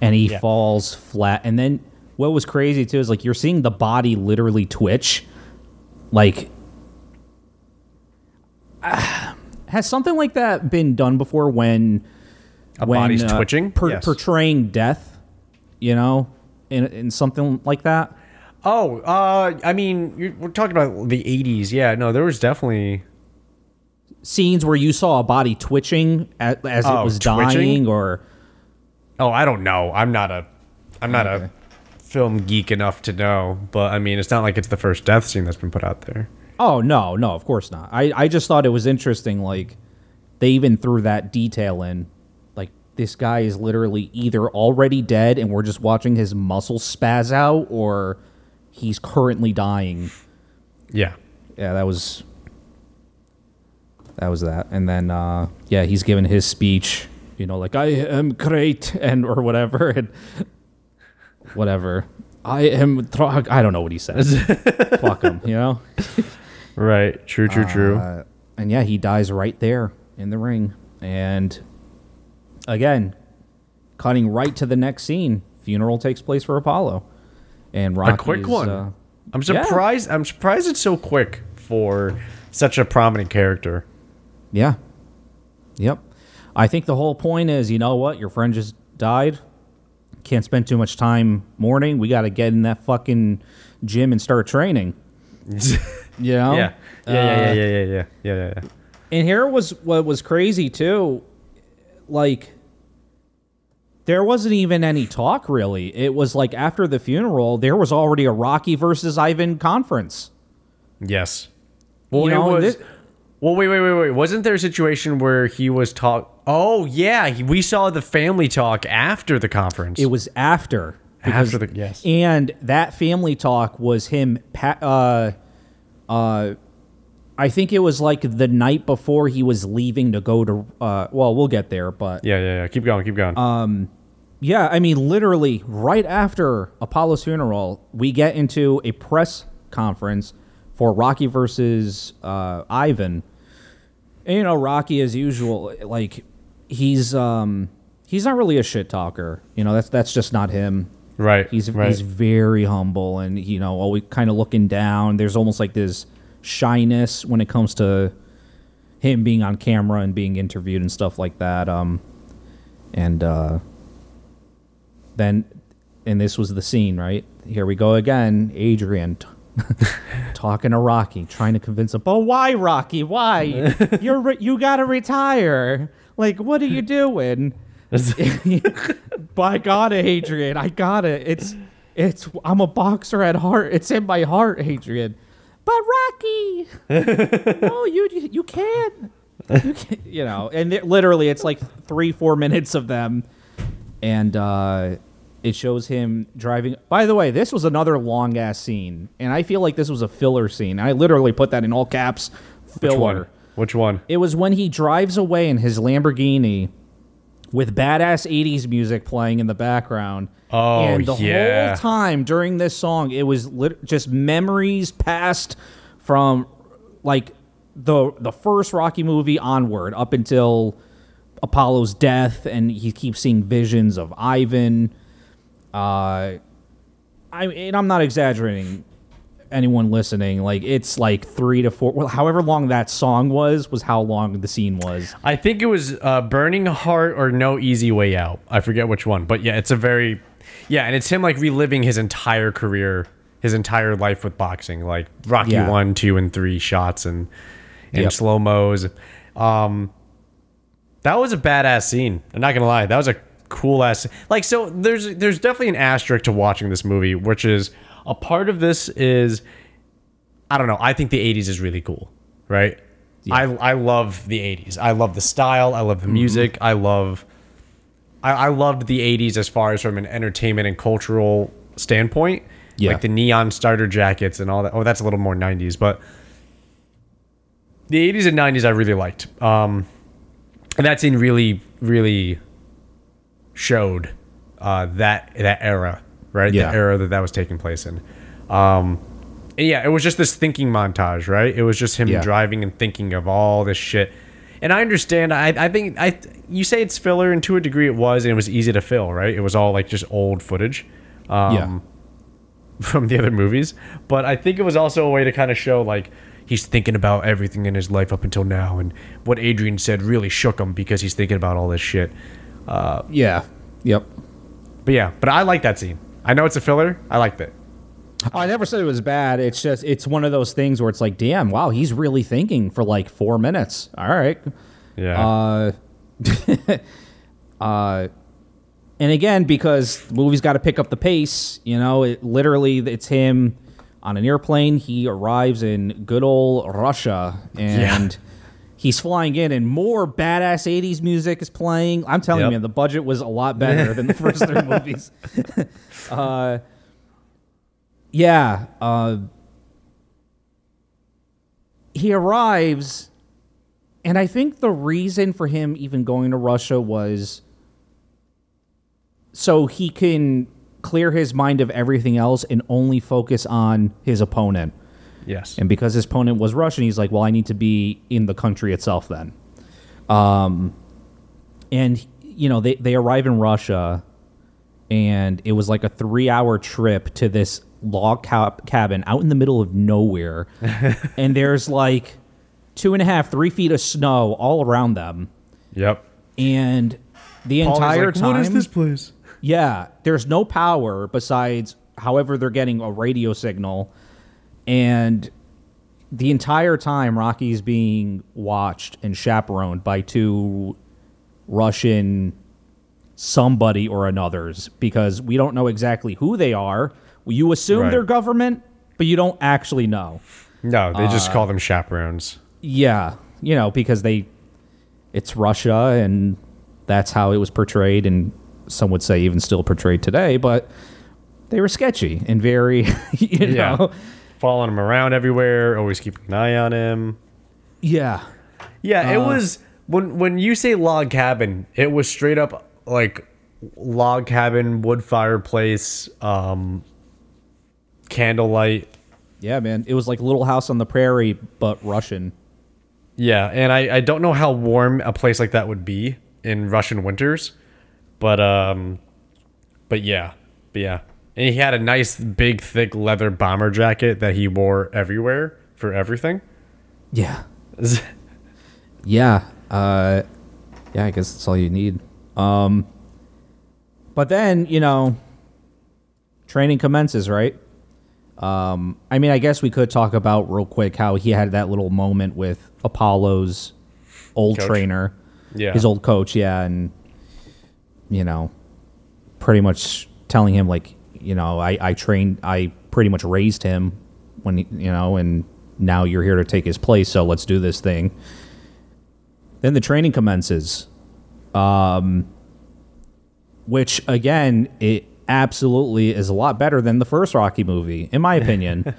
And he yeah. falls flat. And then what was crazy, too, is like you're seeing the body literally twitch. Like... Uh, has something like that been done before when a when, body's uh, twitching? Per- yes. Portraying death, you know, in, in something like that? Oh, uh, I mean, you're, we're talking about the eighties. Yeah, no, there was definitely... Scenes where you saw a body twitching as, as oh, it was twitching? dying or... Oh, I don't know. I'm not a, I'm not okay. a film geek enough to know. But, I mean, it's not like it's the first death scene that's been put out there. Oh, no, no, of course not. I, I just thought it was interesting, like, they even threw that detail in. Like, this guy is literally either already dead and we're just watching his muscles spaz out, or he's currently dying. Yeah. Yeah, that was... That was that. And then, uh, yeah, he's giving his speech, you know, like, I am great, and or whatever, and whatever. I am... Th- I don't know what he says. Fuck him, you know? Right. True, true, true. Uh, and yeah, he dies right there in the ring. And again, cutting right to the next scene, funeral takes place for Apollo. And Rocky. A quick is, one. Uh, I'm surprised. Yeah. I'm surprised it's so quick for such a prominent character. Yeah. Yep. I think the whole point is, you know what? Your friend just died. Can't spend too much time mourning. We got to get in that fucking gym and start training. You know? Yeah. Yeah, yeah, uh, yeah, yeah, yeah, yeah, yeah, yeah. And here was what was crazy, too. Like, there wasn't even any talk, really. It was like after the funeral, there was already a Rocky versus Ivan conference. Yes. Well, you know, it was... This, well, wait, wait, wait, wait. Wasn't there a situation where he was talk... Oh, yeah. We saw the family talk after the conference. It was after. After the... Yes. And that family talk was him... Pa- uh, Uh, I think it was like the night before he was leaving to go to, uh, well, we'll get there, but yeah, yeah, yeah. Keep going. Keep going. Um, yeah, I mean, literally right after Apollo's funeral, we get into a press conference for Rocky versus, uh, Ivan. And, you know, Rocky as usual, like he's, um, he's not really a shit talker. You know, that's, that's just not him. Right. He's right. He's very humble and, you know, always kind of looking down. There's almost like this shyness when it comes to him being on camera and being interviewed and stuff like that. Um, and uh, then, and this was the scene, right? Here we go again. Adrian t- talking to Rocky, trying to convince him. But why, Rocky? Why? You're re- you got to retire. Like, what are you doing? By God, Adrian, I got it. It's, it's. I'm a boxer at heart. It's in my heart, Adrian. But Rocky, no, you, you can't. You can't. You know, and it, literally, it's like three, four minutes of them, and uh, it shows him driving. By the way, this was another long ass scene, and I feel like this was a filler scene. I literally put that in all caps. Filler. Which one? Which one? It was when he drives away in his Lamborghini. With badass eighties music playing in the background. Oh, yeah. And the yeah. whole time during this song, it was lit- just memories past from, like, the the first Rocky movie onward up until Apollo's death, and he keeps seeing visions of Ivan. Uh, I and I'm not exaggerating anyone listening. Like, it's like three to four, well, however long that song was, was how long the scene was. I think it was uh, Burning Heart or No Easy Way Out. I forget which one, but yeah, it's a very, yeah, and it's him like reliving his entire career, his entire life with boxing, like Rocky yeah. one, two, and three shots and, and yep. slow-mos. Um, that was a badass scene. I'm not going to lie. That was a cool ass. Like, so there's, there's definitely an asterisk to watching this movie, which is, a part of this is I don't know. I think the eighties is really cool, right? Yeah. I I love the eighties. I love the style. I love the music. Mm-hmm. I love. I, I loved the eighties as far as from an entertainment and cultural standpoint. Yeah. Like the neon starter jackets and all that. Oh, that's a little more nineties, but the eighties and nineties I really liked. Um, and that scene really, really showed uh, that that era, right? Yeah. The era that that was taking place in. Um, and yeah, it was just this thinking montage, right? It was just him yeah. driving and thinking of all this shit. And I understand. I I think I you say it's filler, and to a degree it was, and it was easy to fill, right? It was all like just old footage um, yeah. from the other movies. But I think it was also a way to kind of show like he's thinking about everything in his life up until now, and what Adrian said really shook him because he's thinking about all this shit. Uh, yeah. Yep. But yeah, but I like that scene. I know it's a filler. I liked it. I never said it was bad. It's just, it's one of those things where it's like, damn, wow, he's really thinking for like four minutes. All right. Yeah. Uh, uh, and again, because the movie's got to pick up the pace, you know, it literally, it's him on an airplane. He arrives in good old Russia and yeah. he's flying in and more badass eighties music is playing. I'm telling yep. you, man, the budget was a lot better than the first three movies. Uh, Yeah, uh, he arrives, and I think the reason for him even going to Russia was so he can clear his mind of everything else and only focus on his opponent. Yes. And because his opponent was Russian, he's like, well, I need to be in the country itself then. Um, and, you know, they, they arrive in Russia, and it was like a three-hour trip to this log cab- cabin out in the middle of nowhere, and there's like two and a half, three feet of snow all around them. Yep. And the Paul entire was like, time, what is this place? Yeah, there's no power besides however they're getting a radio signal, and the entire time Rocky's being watched and chaperoned by two Russian somebody or another's, because we don't know exactly who they are. You assume right. they're government, but you don't actually know. No, they just uh, call them chaperones. Yeah, you know, because they, it's Russia, and that's how it was portrayed, and some would say even still portrayed today, but they were sketchy and very, you yeah. know. Following him around everywhere, always keeping an eye on him. Yeah. Yeah, uh, it was, when when you say log cabin, it was straight up, like, log cabin, wood fireplace, um... candlelight. Yeah, man. It was like Little House on the Prairie, but Russian. Yeah, and I, I don't know how warm a place like that would be in Russian winters, but um, but yeah, but yeah. And he had a nice, big, thick leather bomber jacket that he wore everywhere for everything. Yeah. yeah. Uh, yeah, I guess that's all you need. Um, but then, you know, training commences, right? Um, I mean, I guess we could talk about real quick how he had that little moment with Apollo's old coach. trainer, yeah, his old coach, yeah, and you know, pretty much telling him like, you know, I, I trained, I pretty much raised him when he, you know, and now you're here to take his place, so let's do this thing. Then the training commences, um, which again it. absolutely is a lot better than the first Rocky movie, in my opinion.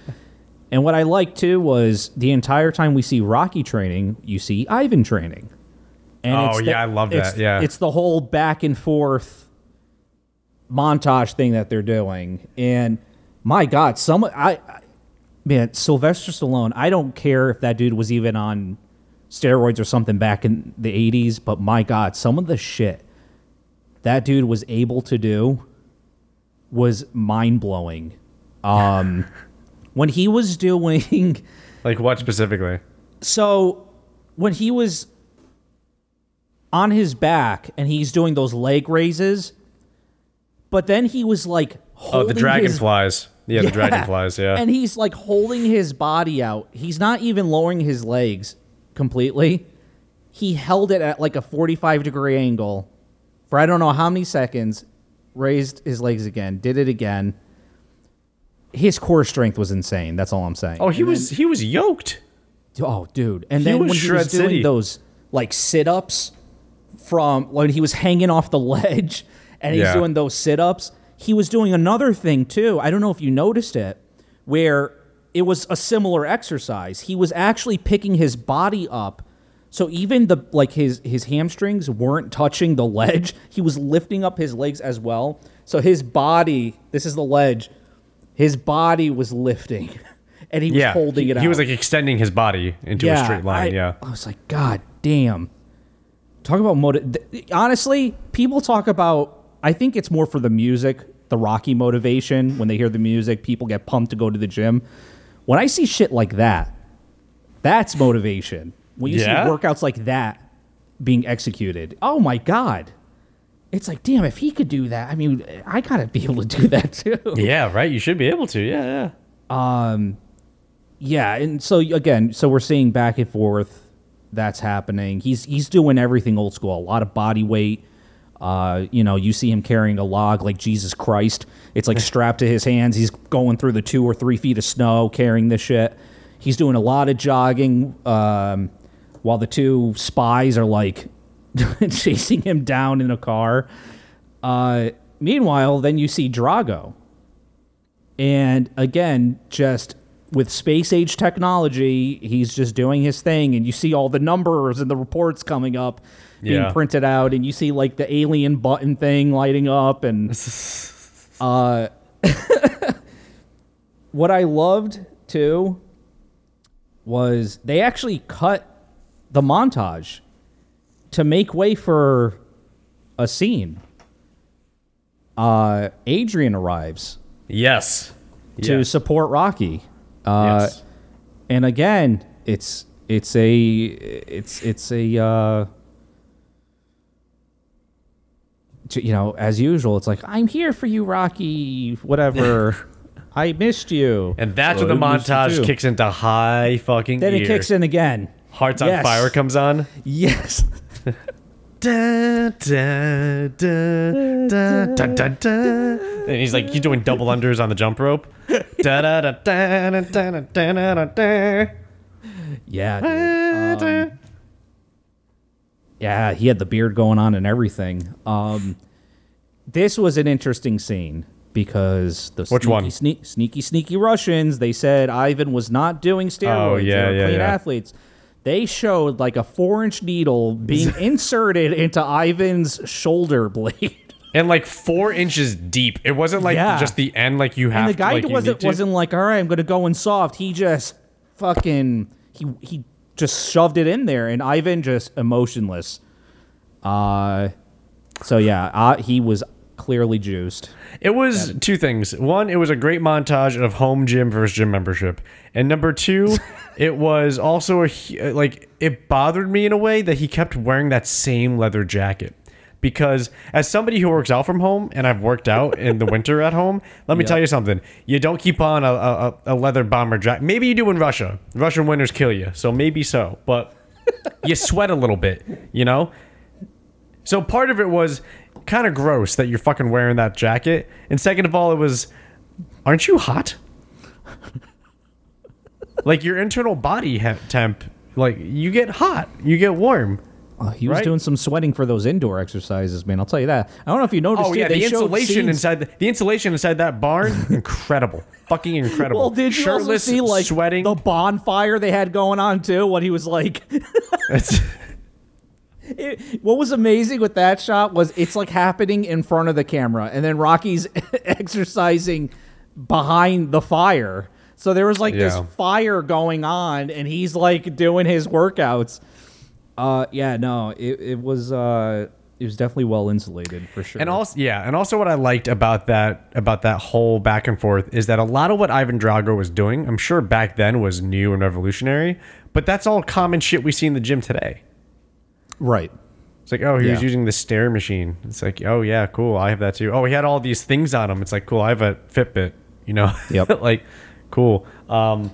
And what I liked, too, was the entire time we see Rocky training, you see Ivan training. And oh, it's the, yeah, I love that, it's, yeah. It's the whole back and forth montage thing that they're doing. And, my God, some... I, I man, Sylvester Stallone, I don't care if that dude was even on steroids or something back in the eighties, but, my God, some of the shit that dude was able to do was mind-blowing. Um, when he was doing... Like what specifically? So, when he was on his back, and he's doing those leg raises, but then he was, like, holding Oh, the dragonflies. His... Yeah, the yeah. dragonflies, yeah. And he's, like, holding his body out. He's not even lowering his legs completely. He held it at, like, a forty-five degree angle for I don't know how many seconds, raised his legs again, did it again. his core strength was insane. That's all I'm saying. Oh, he and was then, he was yoked. Oh, dude. And he then when he was doing City. those like sit-ups from when he was hanging off the ledge and he's yeah. doing those sit-ups, he was doing another thing too. I don't know if you noticed it, where it was a similar exercise. He was actually picking his body up. So even the like his his hamstrings weren't touching the ledge. He was lifting up his legs as well. So his body, this is the ledge, his body was lifting and he was yeah, holding he, it out. He was like extending his body into yeah, a straight line. I, yeah. I was like, God damn. Talk about motive. Honestly, people talk about, I think it's more for the music, the Rocky motivation. When they hear the music, people get pumped to go to the gym. When I see shit like that, that's motivation. When you yeah. see workouts like that being executed, oh my God. It's like, damn, if he could do that, I mean, I got to be able to do that too. Yeah, right. You should be able to. Yeah, yeah. Um, yeah, and so, again, so we're seeing back and forth. That's happening. He's he's doing everything old school. A lot of body weight. Uh, you know, you see him carrying a log like Jesus Christ. It's like strapped to his hands. He's going through the two or three feet of snow carrying this shit. He's doing a lot of jogging um, while the two spies are like chasing him down in a car. Uh, meanwhile, then you see Drago. And again, just with space age technology, he's just doing his thing. And you see all the numbers and the reports coming up being yeah. printed out. And you see like the alien button thing lighting up. And uh, what I loved too was they actually cut the montage to make way for a scene. Uh, Adrian arrives. Yes. To yes. support Rocky. Uh, yes. And again, it's it's a it's it's a uh, you know, as usual, it's like, I'm here for you, Rocky, whatever. I missed you. And that's so when the montage kicks into high fucking Then it gear. Kicks in again. Hearts yes. on Fire comes on. Yes. Da, da, da, da, da, da, da. And he's like, he's doing double unders on the jump rope. Da, da, da, da, da, da, da, da, da. Yeah. Dude. Um, yeah, he had the beard going on and everything. Um, this was an interesting scene because the Which sneaky, one? Sne- sneaky, sneaky Russians, they said Ivan was not doing steroids. Oh, yeah, yeah, yeah. athletes. They showed like a four-inch needle being inserted into Ivan's shoulder blade, and like four inches deep. It wasn't like yeah. just the end, like you have. And the guy to, like, wasn't wasn't like, all right, I'm going to go in soft. He just fucking he he just shoved it in there, and Ivan just emotionless. Uh, so yeah, uh, he was clearly juiced. It was two things. One, it was a great montage of home gym versus gym membership, and number two. It was also, a, like, it bothered me in a way that he kept wearing that same leather jacket. Because as somebody who works out from home, and I've worked out in the winter at home, let me yep. tell you something. You don't keep on a, a, a leather bomber jacket. Maybe you do in Russia. Russian winters kill you, so maybe so. But you sweat a little bit, you know? So part of it was kind of gross that you're fucking wearing that jacket. And second of all, it was, aren't you hot? Like, your internal body temp, like, you get hot. You get warm. Oh, he was right? doing some sweating for those indoor exercises, man. I'll tell you that. I don't know if you noticed. Oh, yeah, the insulation, inside the, the insulation inside that barn, incredible. Fucking incredible. Well, did you Shirtless, also see, like, sweating. The bonfire they had going on, too, when he was, like... It, what was amazing with that shot was it's, like, happening in front of the camera, and then Rocky's exercising behind the fire. So there was like yeah. this fire going on, and he's like doing his workouts. Uh, yeah, no, it it was uh, it was definitely well insulated for sure. And also, yeah, and also what I liked about that about that whole back and forth is that a lot of what Ivan Drago was doing, I'm sure back then was new and revolutionary, but that's all common shit we see in the gym today. Right. It's like, oh, he yeah. was using the stair machine. It's like, oh yeah, cool, I have that too. Oh, he had all these things on him. It's like, cool, I have a Fitbit. You know, yep. like. Cool. Um,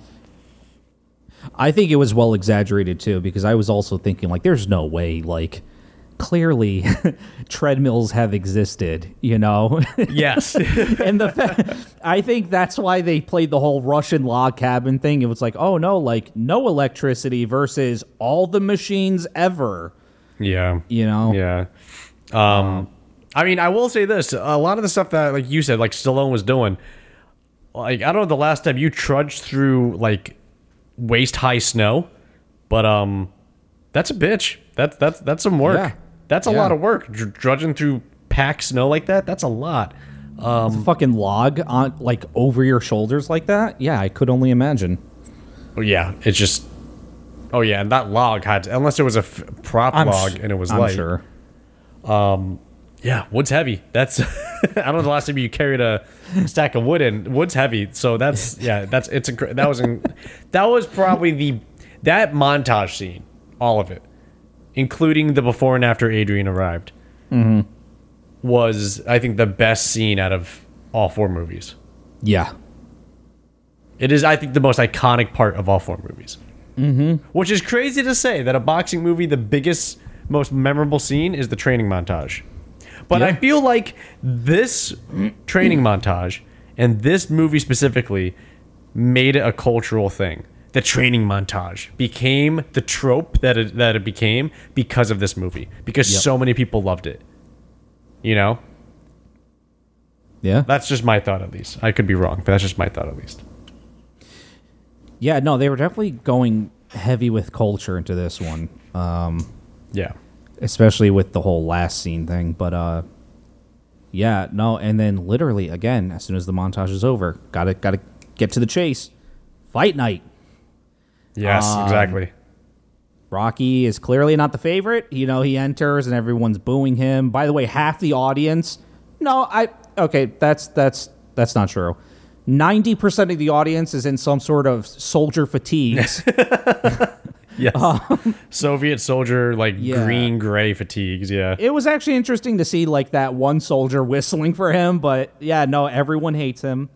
I think it was well exaggerated, too, because I was also thinking, like, there's no way, like, clearly treadmills have existed, you know? Yes. And the fa- I think that's why they played the whole Russian log cabin thing. It was like, oh no, like no electricity versus all the machines ever. Yeah. You know? Yeah. Um, um I mean, I will say this, a lot of the stuff that, like you said, like Stallone was doing, like, I don't know the last time you trudged through like waist high snow, but um that's a bitch. That's that's that's some work. Yeah. That's a yeah. lot of work. Dr- drudging through packed snow like that, that's a lot. Um, it's a fucking log on, like, over your shoulders like that? Yeah, I could only imagine. Oh, yeah, it's just... Oh, yeah, and that log had... To, unless it was a f- prop I'm log sh- and it was I'm light. Sure. Um, yeah, wood's heavy. That's... I don't know the last time you carried a stack of wood in. Wood's heavy, so that's... Yeah, that's... It's inc- That was... In, that was probably the... That montage scene, all of it, including the before and after Adrian arrived, mm-hmm. was, I think, the best scene out of all four movies. Yeah. It is, I think, the most iconic part of all four movies. Mm-hmm. Which is crazy to say that a boxing movie, the biggest, most memorable scene is the training montage. But yeah. I feel like this training montage, and this movie specifically, made it a cultural thing. The training montage became the trope that it, that it became because of this movie. Because yep. so many people loved it. You know? Yeah. That's just my thought, at least. I could be wrong, but that's just my thought, at least. Yeah, no, they were definitely going heavy with culture into this one. Um, yeah. Especially with the whole last scene thing. But, uh, yeah, no, and then literally, again, as soon as the montage is over, gotta, gotta get to the chase. Fight night. Yes, um, exactly. Rocky is clearly not the favorite. You know, he enters and everyone's booing him. By the way, half the audience. No, I okay. That's that's that's not true. Ninety percent of the audience is in some sort of soldier fatigues. Yes, um, Soviet soldier, like yeah. green gray fatigues. Yeah, it was actually interesting to see like that one soldier whistling for him. But yeah, no, everyone hates him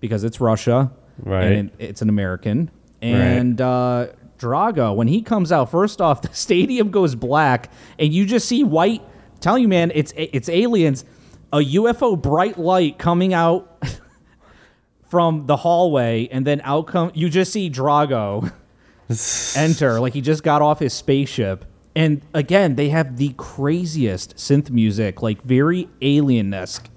because it's Russia, right? And it, it's an American. And right. uh, Drago, when he comes out, first off, the stadium goes black, and you just see white. I'm telling you, man, it's it's aliens. A U F O bright light coming out from the hallway, and then out come you just see Drago enter, like he just got off his spaceship. And again, they have the craziest synth music, like very alien-esque,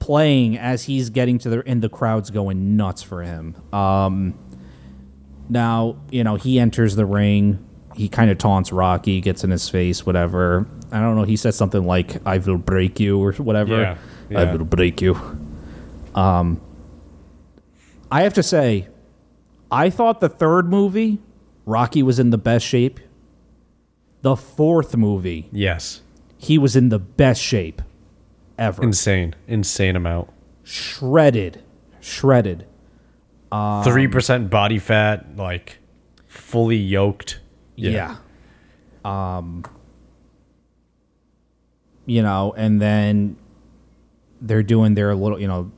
playing as he's getting to the, and the crowd's going nuts for him. Um... Now, you know, he enters the ring. He kind of taunts Rocky, gets in his face, whatever. I don't know. He says something like, I will break you or whatever. Yeah, yeah. I will break you. Um, I have to say, I thought the third movie, Rocky was in the best shape. The fourth movie. Yes. He was in the best shape ever. Insane. Insane amount. Shredded. Shredded. Three um, percent body fat, like fully yoked. Yeah. yeah. Um. You know, and then they're doing their little, you know,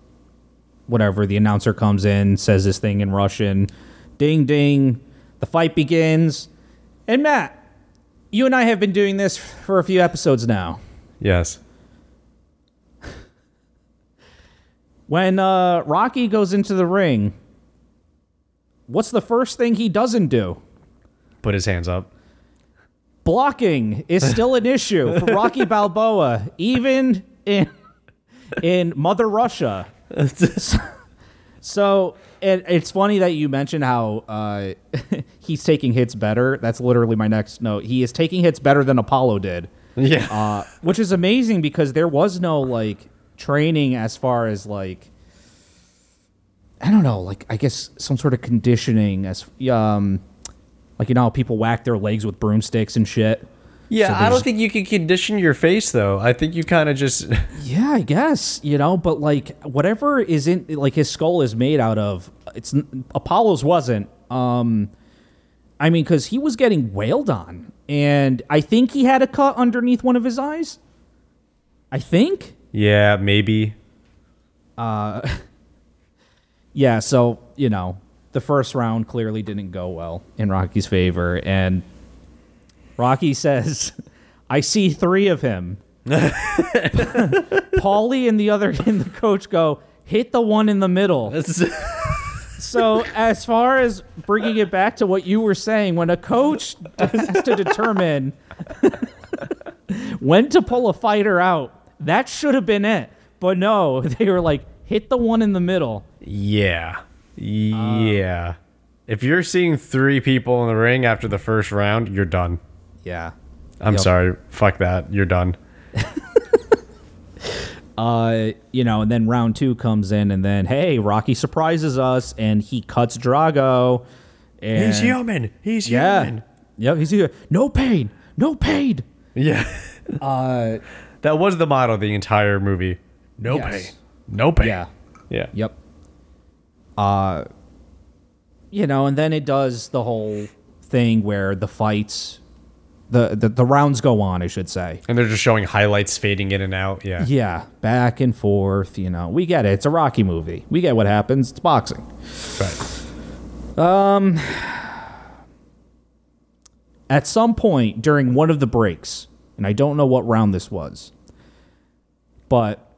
whatever. The announcer comes in, says this thing in Russian, ding ding. The fight begins, and Matt, you and I have been doing this for a few episodes now. Yes. When uh, Rocky goes into the ring. What's the first thing he doesn't do? Put his hands up. Blocking is still an issue for Rocky Balboa, even in in Mother Russia. So it, it's funny that you mentioned how uh, he's taking hits better. That's literally my next note. He is taking hits better than Apollo did. Yeah, uh, which is amazing because there was no like training as far as like. I don't know, like, I guess some sort of conditioning as, um, like, you know, how people whack their legs with broomsticks and shit. Yeah, so I don't just... think you can condition your face, though. I think you kind of just... Yeah, I guess, you know, but, like, whatever is in, like, his skull is made out of, it's, Apollo's wasn't. Um, I mean, because he was getting wailed on, and I think he had a cut underneath one of his eyes. I think? Yeah, maybe. Uh... Yeah, so, you know, the first round clearly didn't go well in Rocky's favor. And Rocky says, I see three of him. Paulie and the other and the coach go, hit the one in the middle. So as far as bringing it back to what you were saying, when a coach has to determine when to pull a fighter out, that should have been it. But no, they were like, hit the one in the middle. Yeah. Yeah. Um, if you're seeing three people in the ring after the first round, you're done. Yeah. I'm yep. sorry. Fuck that. You're done. uh, you know, and then round two comes in, and then, hey, Rocky surprises us, and he cuts Drago. And he's human. He's yeah. human. Yep, he's human. No pain. No pain. Yeah. uh, that was the motto of the entire movie. No yes. pain. No pain. Yeah. Yeah. Yep. Uh, you know, and then it does the whole thing where the fights... The, the the rounds go on, I should say. And they're just showing highlights fading in and out. Yeah. Yeah. Back and forth. You know, we get it. It's a Rocky movie. We get what happens. It's boxing. Right. Um, at some point during one of the breaks, and I don't know what round this was, but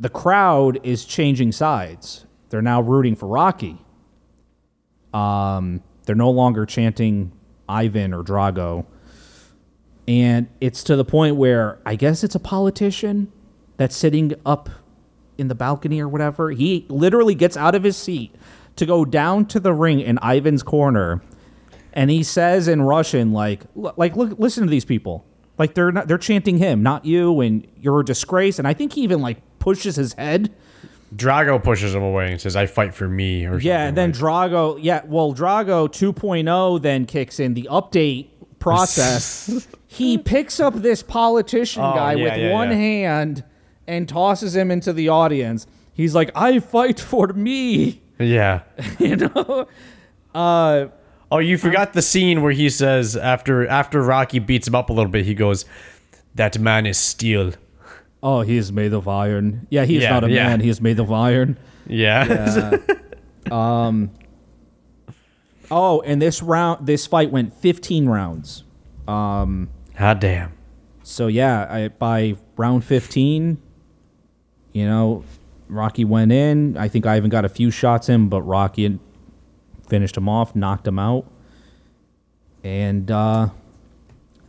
the crowd is changing sides. They're now rooting for Rocky. Um, they're no longer chanting Ivan or Drago, and it's to the point where I guess it's a politician that's sitting up in the balcony or whatever. He literally gets out of his seat to go down to the ring in Ivan's corner, and he says in Russian, like, like look, listen to these people, like they're not, they're chanting him, not you, and you're a disgrace. And I think he even like pushes his head. Drago pushes him away and says, I fight for me. Or yeah, and then like. Drago, yeah, well, Drago two point oh then kicks in the update process. He picks up this politician oh, guy yeah, with yeah, one yeah. hand and tosses him into the audience. He's like, I fight for me. Yeah. You know? Uh, oh, you forgot I, the scene where he says, after after Rocky beats him up a little bit, he goes, that man is steel. Oh, he is made of iron. Yeah, he is yeah, not a yeah. man. He is made of iron. Yeah. yeah. Um. Oh, and this round, this fight went fifteen rounds. Um. God damn. So yeah, I, by round fifteen, you know, Rocky went in. I think I even got a few shots in, but Rocky finished him off, knocked him out, and uh,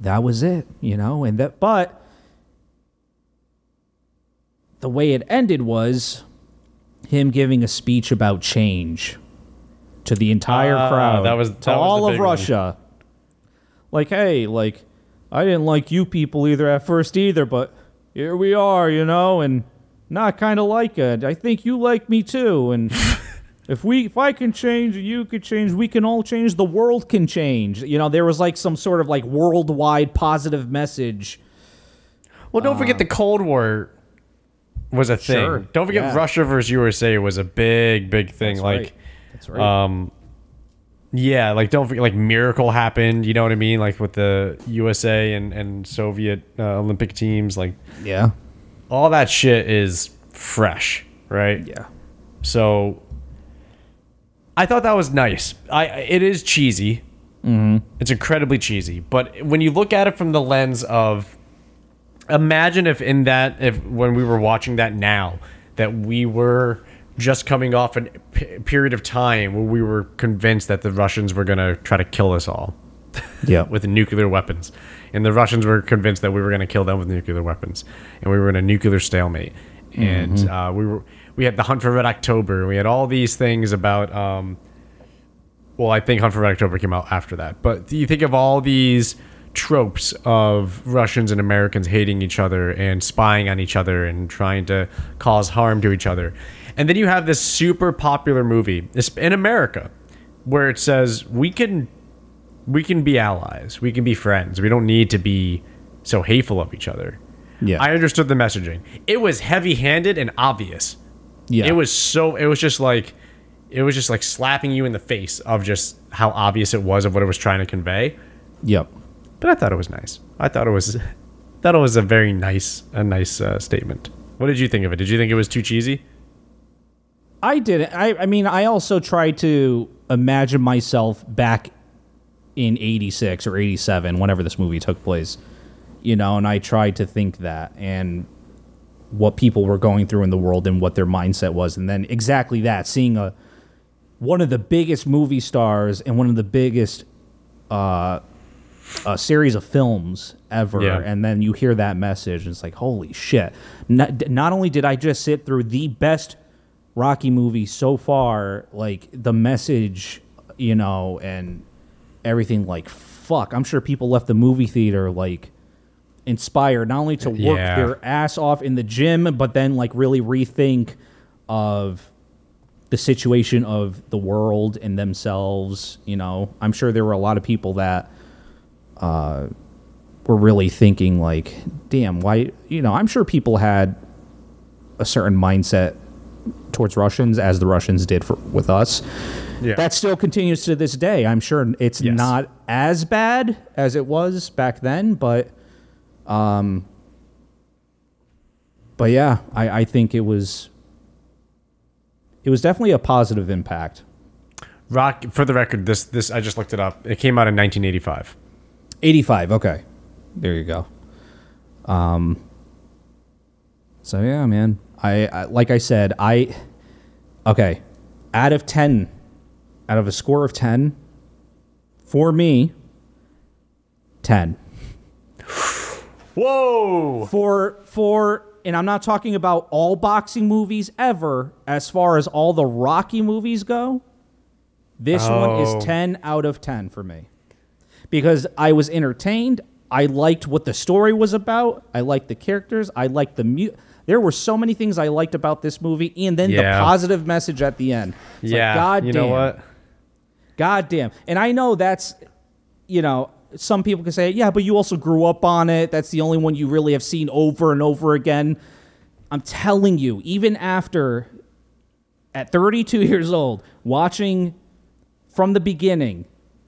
that was it. You know, and that, but. The way it ended was him giving a speech about change to the entire uh, crowd, that was, that to was all of Russia. One. Like, hey, like, I didn't like you people either at first either, but here we are, you know, and not kind of like it. I think you like me too, and if we, if I can change, you could change, we can all change, the world can change. You know, there was like some sort of like worldwide positive message. Well, don't uh, forget the Cold War. Was a thing. Sure. Don't forget, yeah. Russia versus U S A was a big, big thing. That's like, right. That's right. Um, yeah, like don't forget, like Miracle happened. You know what I mean? Like with the U S A and and Soviet uh, Olympic teams. Like, yeah, all that shit is fresh, right? Yeah. So, I thought that was nice. I it is cheesy. Mm-hmm. It's incredibly cheesy, but when you look at it from the lens of imagine if in that, if when we were watching that now, that we were just coming off a p- period of time where we were convinced that the Russians were going to try to kill us all yeah. with nuclear weapons. And the Russians were convinced that we were going to kill them with nuclear weapons. And we were in a nuclear stalemate. Mm-hmm. And uh, we were we had the Hunt for Red October. We had all these things about... Um, well, I think Hunt for Red October came out after that. But you think of all these... tropes of Russians and Americans hating each other and spying on each other and trying to cause harm to each other. And then you have this super popular movie in America where it says we can we can be allies, we can be friends, we don't need to be so hateful of each other. Yeah. I understood the messaging. It was heavy-handed and obvious. Yeah. It was so it was just like it was just like slapping you in the face of just how obvious it was of what it was trying to convey. Yep. But I thought it was nice. I thought it was, thought it was a very nice, a nice uh, statement. What did you think of it? Did you think it was too cheesy? I didn't. I, I mean, I also tried to imagine myself back in eighty-six or eighty-seven, whenever this movie took place. you know, and I tried to think that and what people were going through in the world and what their mindset was. And then exactly that, seeing a one of the biggest movie stars and one of the biggest uh, a series of films ever. Yeah. And then you hear that message and it's like, holy shit. Not, not only did I just sit through the best Rocky movie so far, like the message, you know, and everything, like, fuck, I'm sure people left the movie theater like inspired not only to work yeah. their ass off in the gym, but then like really rethink of the situation of the world and themselves. You know, I'm sure there were a lot of people that uh, were really thinking like, damn, why, you know, I'm sure people had a certain mindset towards Russians as the Russians did for, with us. Yeah. That still continues to this day. I'm sure it's yes. not as bad as it was back then, but, um, but yeah, I, I think it was, it was definitely a positive impact. Rock, for the record, this, this, I just looked it up. It came out in nineteen eighty-five. eighty-five. Okay. There you go. Um, so yeah, man, I, I, like I said, I, okay. Out of ten, out of a score of ten, for me, ten. Whoa. For, for, and I'm not talking about all boxing movies ever, as far as all the Rocky movies go, this oh. one is ten out of ten for me. Because I was entertained. I liked what the story was about. I liked the characters. I liked the music. There were so many things I liked about this movie, and then yeah. the positive message at the end. It's yeah, like, God you damn. know what? God damn. And I know that's, you know, some people can say, yeah, but you also grew up on it. That's the only one you really have seen over and over again. I'm telling you, even after, at thirty-two years old, watching from the beginning,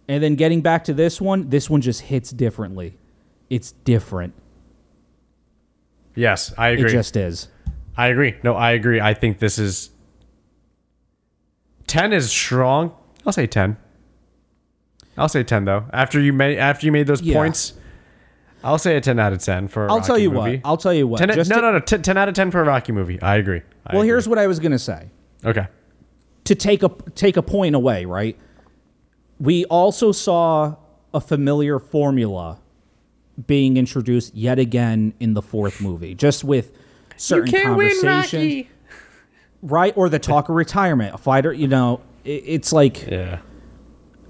and then getting back to this one, this one just hits differently. It's different. Yes, I agree. It just is. I agree. No, I agree. I think this is... ten is strong. I'll say ten. I'll say ten, though. After you made after you made those yeah. points, I'll say a ten out of ten for a I'll Rocky tell you movie. What. I'll tell you what. ten, just no, no, no. ten, ten out of ten for a Rocky movie. I agree. I well, agree. Here's what I was going to say. Okay. To take a, take a point away, right? We also saw a familiar formula being introduced yet again in the fourth movie, just with certain conversations, right? Or the talk of retirement, a fighter, you know, it, it's like, yeah.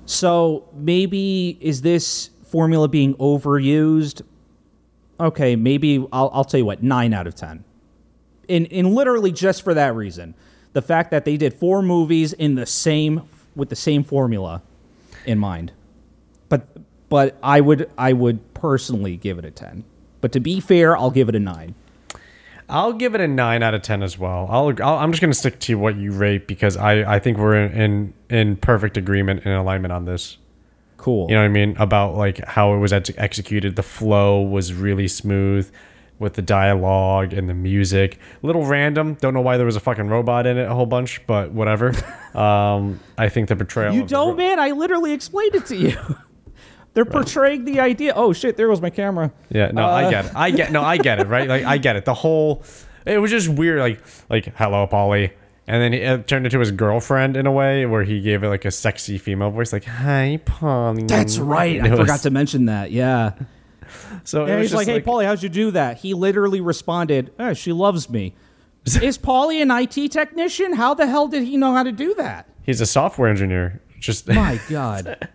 So maybe is this formula being overused? Okay. Maybe I'll, I'll tell you what, nine out of ten. And, and literally just for that reason, the fact that they did four movies in the same, with the same formula in mind, but, but I would, I would, personally give it a ten, but to be fair, I'll give it a nine. I'll give it a nine out of ten as well. I'll, I'll I'm just going to stick to what you rate because I, I think we're in, in in perfect agreement and alignment on this. Cool. You know what I mean? About like how it was ex- executed. The flow was really smooth with the dialogue and the music. A little random. Don't know why there was a fucking robot in it a whole bunch, but whatever. um, I think the portrayal. You don't, ro- man. I literally explained it to you. They're portraying right. the idea. Oh shit! There goes my camera. Yeah, no, uh, I get it. I get no, I get it. Right, like I get it. The whole, it was just weird. Like, like hello, Paulie, and then he, it turned into his girlfriend in a way where he gave it like a sexy female voice, like hi, Paulie. That's right. I was, forgot to mention that. Yeah. So it was he's just like, "Hey, like, Paulie, how'd you do that?" He literally responded, oh, "She loves me." Is Paulie an I T technician? How the hell did he know how to do that? He's a software engineer. Just my God.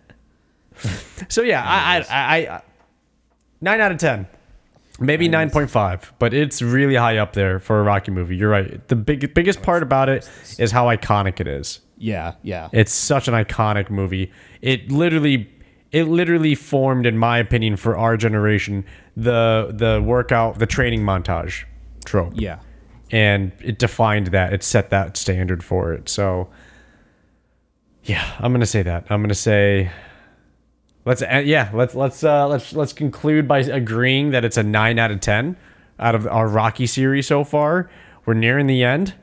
So yeah, I, I, I, I, nine out of ten, maybe nine point five, but it's really high up there for a Rocky movie. You're right. The big, biggest part about it is how iconic it is. Yeah, yeah. It's such an iconic movie. It literally, it literally formed, in my opinion, for our generation, the the workout, the training montage trope. Yeah, and it defined that. It set that standard for it. So yeah, I'm gonna say that. I'm gonna say. Let's yeah, let's let's uh, let's let's conclude by agreeing that it's a nine out of ten out of our Rocky series so far. We're nearing the end.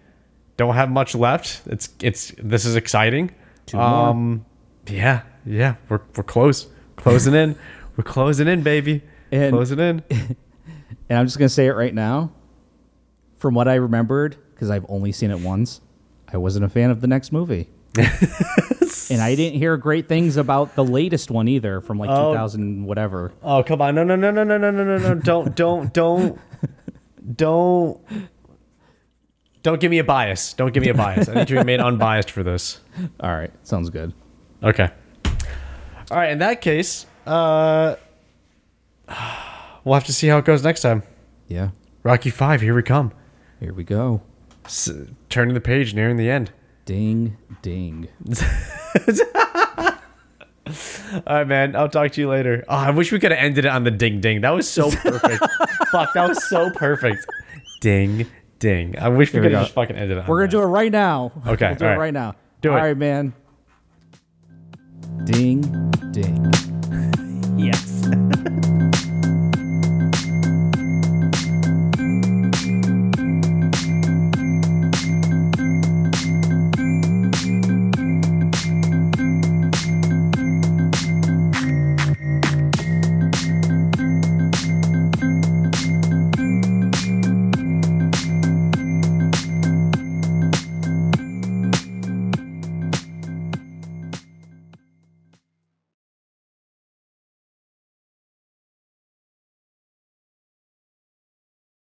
Don't have much left. It's it's this is exciting. Two um, more. yeah, yeah, we're we're close, closing in. We're closing in, baby. And, close it in. And I'm just going to say it right now. From what I remembered, because I've only seen it once, I wasn't a fan of the next movie. And I didn't hear great things about the latest one either, from like oh. two thousand whatever. Oh, come on. No, no, no, no, no, no, no, no, no. Don't, don't, don't, don't, don't give me a bias. Don't give me a bias. I need to be made unbiased for this. All right. Sounds good. Okay. All right. In that case, uh, we'll have to see how it goes next time. Yeah. Rocky five. Here we come. Here we go. S- turning the page, nearing the end. Ding, ding. All right, man. I'll talk to you later. Oh, I wish we could have ended it on the ding, ding. That was so perfect. Fuck, that was so perfect. Ding, ding. I wish we could have just fucking ended it on that. We're going to do it right now. Okay. We'll do it right now. Do it. All right, man. Ding, ding. Yes.